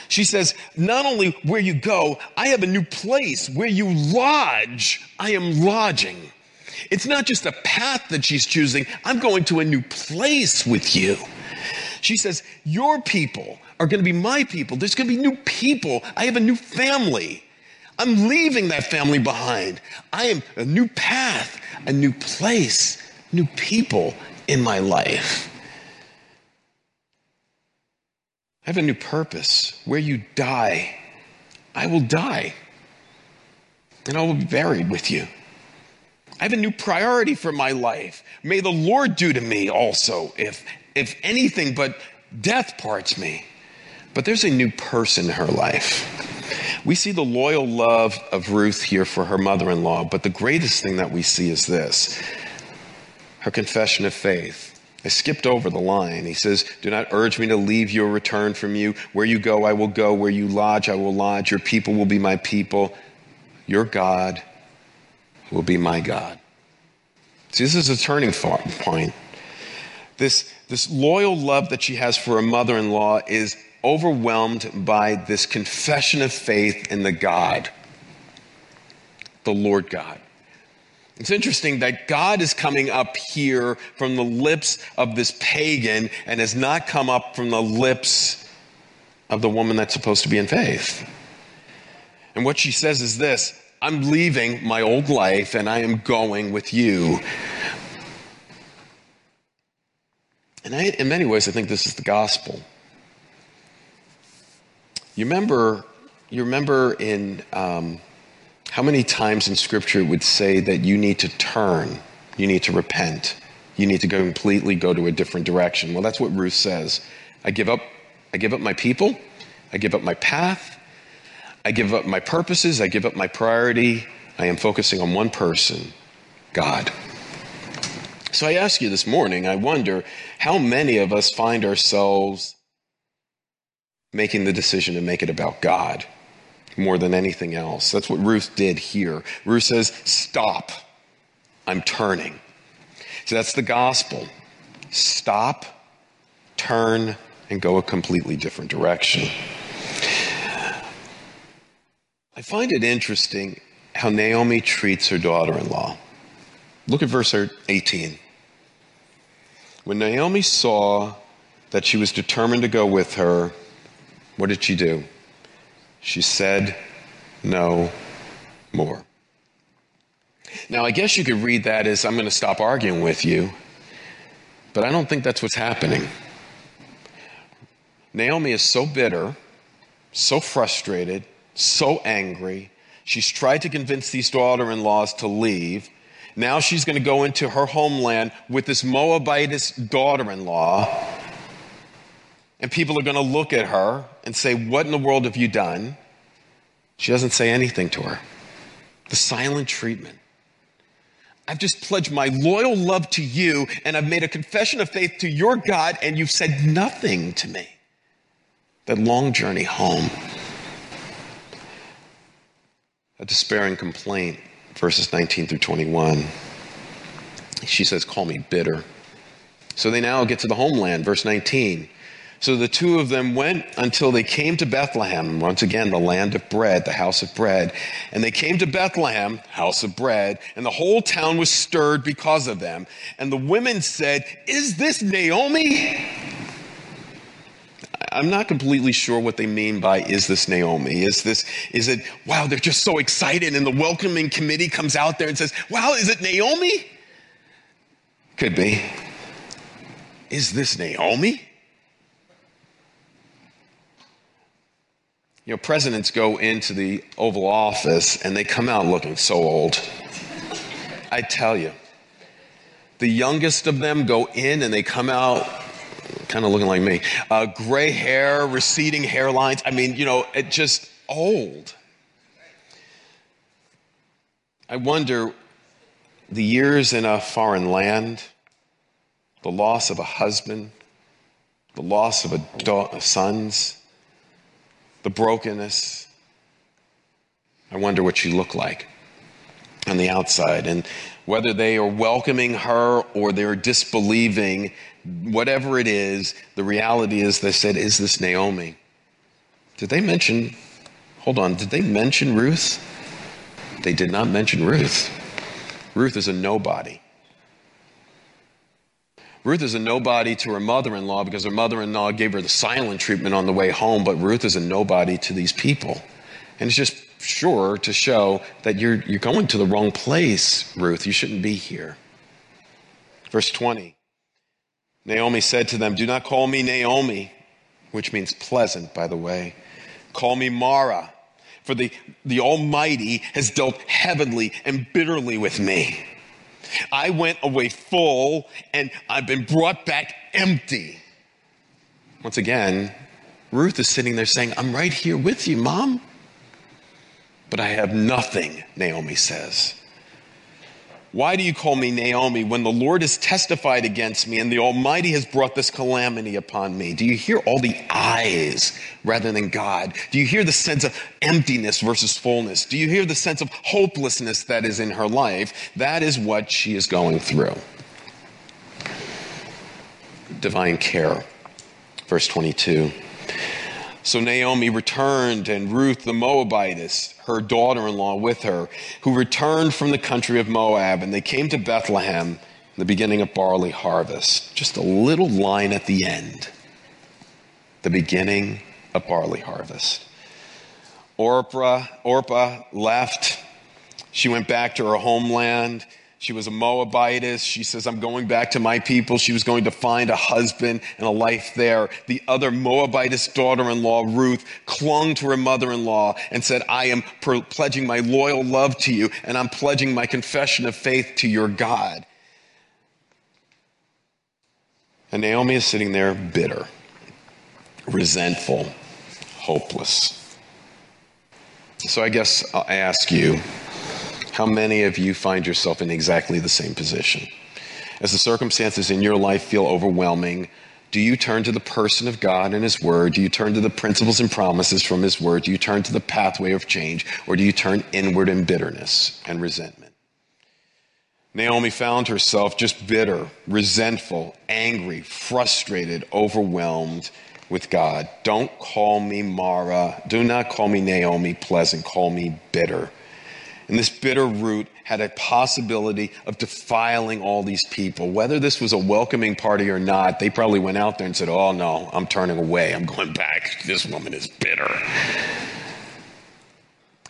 She says, not only where you go, I have a new place. Where you lodge, I am lodging. It's not just a path that she's choosing. I'm going to a new place with you. She says, your people are going to be my people. There's going to be new people. I have a new family. I'm leaving that family behind. I am a new path, a new place, new people in my life. I have a new purpose. Where you die, I will die, and I will be buried with you. I have a new priority for my life. May the Lord do to me also, if, if anything but death parts me. But there's a new person in her life. We see the loyal love of Ruth here for her mother-in-law, but the greatest thing that we see is this, her confession of faith. I skipped over the line. He says, do not urge me to leave you or return from you. Where you go, I will go. Where you lodge, I will lodge. Your people will be my people. Your God will be my God. See, this is a turning point. This, this loyal love that she has for her mother-in-law is overwhelmed by this confession of faith in the God, the Lord God. It's interesting that God is coming up here from the lips of this pagan and has not come up from the lips of the woman that's supposed to be in faith. And what she says is this, I'm leaving my old life and I am going with you. And I, in many ways, I think this is the gospel. You remember, you remember in... Um, How many times in Scripture it would say that you need to turn, you need to repent, you need to go completely go to a different direction? Well, that's what Ruth says. I give up, I give up my people, I give up my path, I give up my purposes, I give up my priority. I am focusing on one person, God. So I ask you this morning, I wonder how many of us find ourselves making the decision to make it about God more than anything else. That's what Ruth did here. Ruth says, stop. I'm turning. So that's the gospel. Stop, turn, and go a completely different direction. I find it interesting how Naomi treats her daughter-in-law. Look at verse eighteen. When Naomi saw that she was determined to go with her, what did she do? She said no more. Now, I guess you could read that as, I'm going to stop arguing with you, but I don't think that's what's happening. Naomi is so bitter, so frustrated, so angry. She's tried to convince these daughter-in-laws to leave. Now she's going to go into her homeland with this Moabitess daughter-in-law. And people are going to look at her and say, what in the world have you done? She doesn't say anything to her. The silent treatment. I've just pledged my loyal love to you, and I've made a confession of faith to your God, and you've said nothing to me. That long journey home. A despairing complaint, verses nineteen through twenty-one. She says, call me bitter. So they now get to the homeland, verse nineteen. So the two of them went until they came to Bethlehem, once again, the land of bread, the house of bread. And they came to Bethlehem, house of bread, and the whole town was stirred because of them. And the women said, is this Naomi? I'm not completely sure what they mean by, is this Naomi? Is this, is it, wow, they're just so excited, and the welcoming committee comes out there and says, wow, is it Naomi? Could be. Is this Naomi? You know, presidents go into the Oval Office and they come out looking so old. I tell you. The youngest of them go in and they come out kind of looking like me. Uh, gray hair, receding hairlines. I mean, you know, it just old. I wonder, the years in a foreign land, the loss of a husband, the loss of a da- sons, the brokenness. I wonder what she looked like on the outside, and whether they are welcoming her or they're disbelieving, whatever it is, the reality is they said, is this Naomi? Did they mention, hold on, did they mention Ruth? They did not mention Ruth. Ruth is a nobody. Ruth is a nobody to her mother-in-law because her mother-in-law gave her the silent treatment on the way home, but Ruth is a nobody to these people. And it's just sure to show that you're, you're going to the wrong place, Ruth. You shouldn't be here. Verse twenty, Naomi said to them, do not call me Naomi, which means pleasant, by the way. Call me Mara, for the, the Almighty has dealt heavily and bitterly with me. I went away full, and I've been brought back empty." Once again, Ruth is sitting there saying, "I'm right here with you, Mom." "But I have nothing," Naomi says. "Why do you call me Naomi when the Lord has testified against me and the Almighty has brought this calamity upon me?" Do you hear all the eyes rather than God? Do you hear the sense of emptiness versus fullness? Do you hear the sense of hopelessness that is in her life? That is what she is going through. Divine care. Verse twenty-two. "So Naomi returned, and Ruth the Moabitess, her daughter-in-law, with her, who returned from the country of Moab, and they came to Bethlehem in the beginning of barley harvest." Just a little line at the end. The beginning of barley harvest. Orpah, Orpah left. She went back to her homeland. She was a Moabitess. She says, "I'm going back to my people." She was going to find a husband and a life there. The other Moabitess daughter-in-law, Ruth, clung to her mother-in-law and said, "I am pledging my loyal love to you, and I'm pledging my confession of faith to your God." And Naomi is sitting there bitter, resentful, hopeless. So I guess I'll ask you, how many of you find yourself in exactly the same position? As the circumstances in your life feel overwhelming, do you turn to the person of God and His Word? Do you turn to the principles and promises from His Word? Do you turn to the pathway of change? Or do you turn inward in bitterness and resentment? Naomi found herself just bitter, resentful, angry, frustrated, overwhelmed with God. "Don't call me Mara. Do not call me Naomi Pleasant. Call me bitter." And this bitter root had a possibility of defiling all these people. Whether this was a welcoming party or not, they probably went out there and said, "Oh no, I'm turning away. I'm going back. This woman is bitter."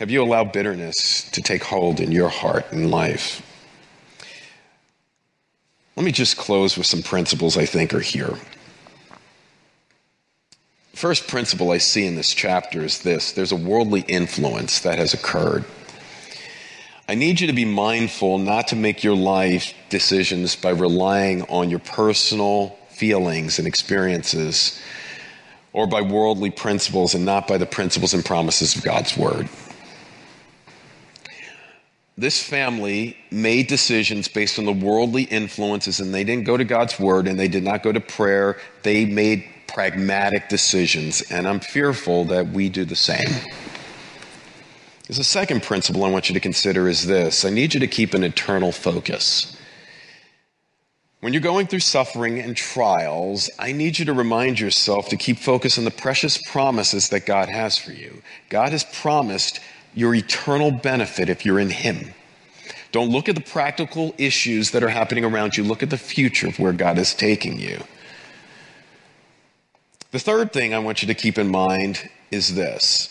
Have you allowed bitterness to take hold in your heart and life? Let me just close with some principles I think are here. The first principle I see in this chapter is this: there's a worldly influence that has occurred. I need you to be mindful not to make your life decisions by relying on your personal feelings and experiences, or by worldly principles and not by the principles and promises of God's Word. This family made decisions based on the worldly influences, and they didn't go to God's Word, and they did not go to prayer. They made pragmatic decisions, and I'm fearful that we do the same. There's a second principle I want you to consider is this: I need you to keep an eternal focus. When you're going through suffering and trials, I need you to remind yourself to keep focus on the precious promises that God has for you. God has promised your eternal benefit if you're in Him. Don't look at the practical issues that are happening around you. Look at the future of where God is taking you. The third thing I want you to keep in mind is this: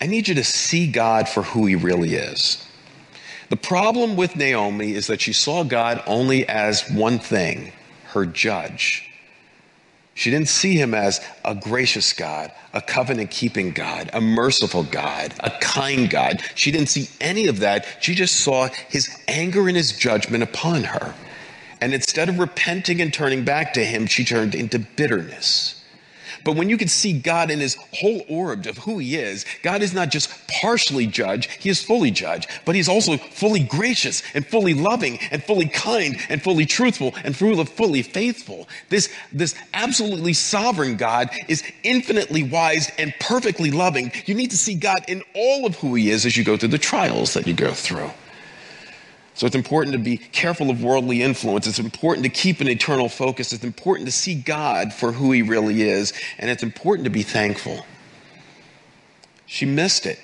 I need you to see God for who He really is. The problem with Naomi is that she saw God only as one thing, her judge. She didn't see Him as a gracious God, a covenant-keeping God, a merciful God, a kind God. She didn't see any of that. She just saw His anger and His judgment upon her. And instead of repenting and turning back to Him, she turned into bitterness. But when you can see God in His whole orb of who He is, God is not just partially judge, He is fully judge, but He's also fully gracious and fully loving and fully kind and fully truthful and fully faithful. This, this absolutely sovereign God is infinitely wise and perfectly loving. You need to see God in all of who He is as you go through the trials that you go through. So it's important to be careful of worldly influence. It's important to keep an eternal focus. It's important to see God for who He really is. And it's important to be thankful. She missed it.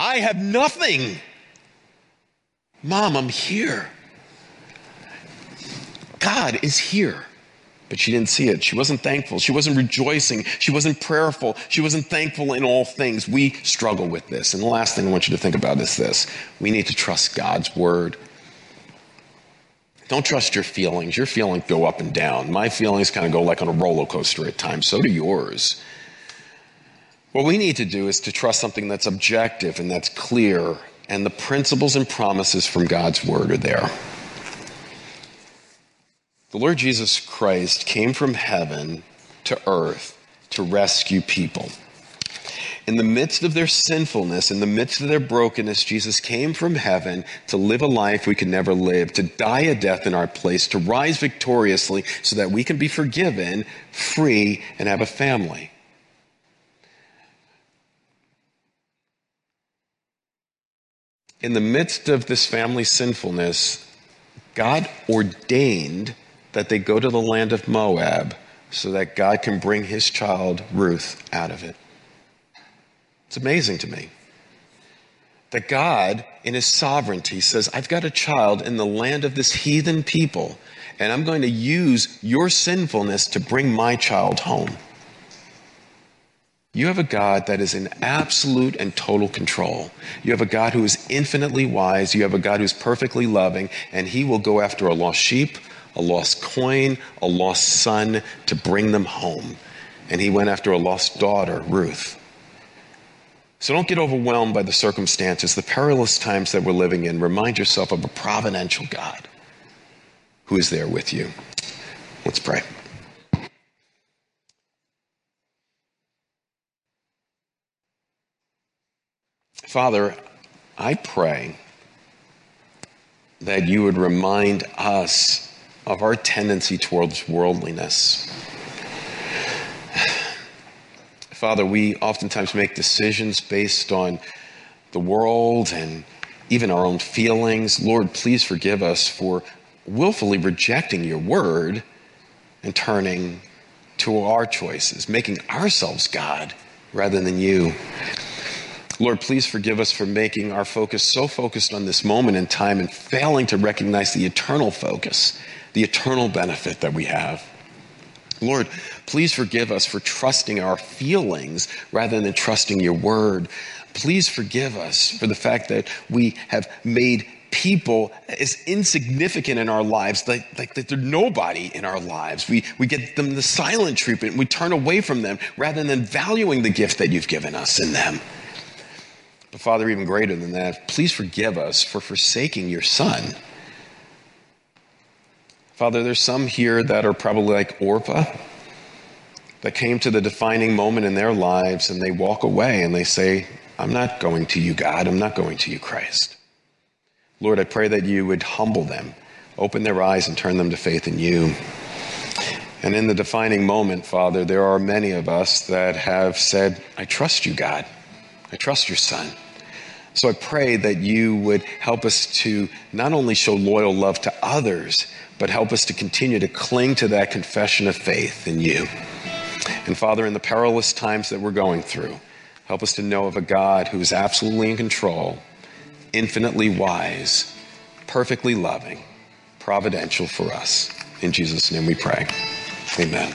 "I have nothing. Mom, I'm here. God is here." But she didn't see it. She wasn't thankful. She wasn't rejoicing. She wasn't prayerful. She wasn't thankful in all things. We struggle with this. And the last thing I want you to think about is this: we need to trust God's Word. Don't trust your feelings. Your feelings go up and down. My feelings kind of go like on a roller coaster at times. So do yours. What we need to do is to trust something that's objective and that's clear, and the principles and promises from God's word are there. The Lord Jesus Christ came from heaven to earth to rescue people. In the midst of their sinfulness, in the midst of their brokenness, Jesus came from heaven to live a life we could never live, to die a death in our place, to rise victoriously so that we can be forgiven, free, and have a family. In the midst of this family's sinfulness, God ordained that they go to the land of Moab so that God can bring his child, Ruth, out of it. It's amazing to me that God, in his sovereignty, says, I've got a child in the land of this heathen people, and I'm going to use your sinfulness to bring my child home. You have a God that is in absolute and total control. You have a God who is infinitely wise. You have a God who's perfectly loving, and he will go after a lost sheep, a lost coin, a lost son to bring them home. And he went after a lost daughter, Ruth. So don't get overwhelmed by the circumstances, the perilous times that we're living in. Remind yourself of a providential God who is there with you. Let's pray. Father, I pray that you would remind us of our tendency towards worldliness. Father, we oftentimes make decisions based on the world and even our own feelings. Lord, please forgive us for willfully rejecting your word and turning to our choices, making ourselves God rather than you. Lord, please forgive us for making our focus so focused on this moment in time and failing to recognize the eternal focus, the eternal benefit that we have. Lord, please forgive us for trusting our feelings rather than trusting your word. Please forgive us for the fact that we have made people as insignificant in our lives, like, like that they're nobody in our lives. We, we get them the silent treatment. We turn away from them rather than valuing the gift that you've given us in them. But Father, even greater than that, please forgive us for forsaking your son. Father, there's some here that are probably like Orpah, that came to the defining moment in their lives and they walk away and they say, I'm not going to you, God. I'm not going to you, Christ. Lord, I pray that you would humble them, open their eyes and turn them to faith in you. And in the defining moment, Father, there are many of us that have said, I trust you, God. I trust your son. So I pray that you would help us to not only show loyal love to others, but help us to continue to cling to that confession of faith in you. And Father, in the perilous times that we're going through, help us to know of a God who is absolutely in control, infinitely wise, perfectly loving, providential for us. In Jesus' name we pray. Amen.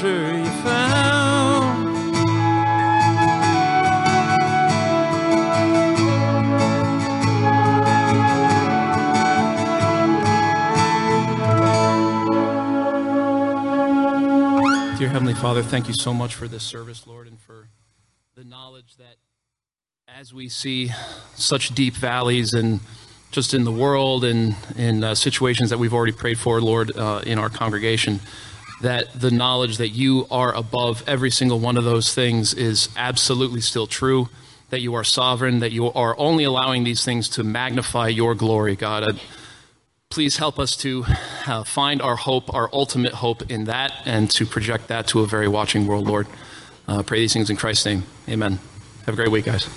treasure you found. Dear Heavenly Father, thank you so much for this service, Lord, and for the knowledge that as we see such deep valleys and just in the world and in uh, situations that we've already prayed for, Lord, uh, in our congregation, that the knowledge that you are above every single one of those things is absolutely still true, that you are sovereign, that you are only allowing these things to magnify your glory, God. Uh, Please help us to uh, find our hope, our ultimate hope in that, and to project that to a very watching world, Lord. Uh, pray these things in Christ's name. Amen. Have a great week, guys.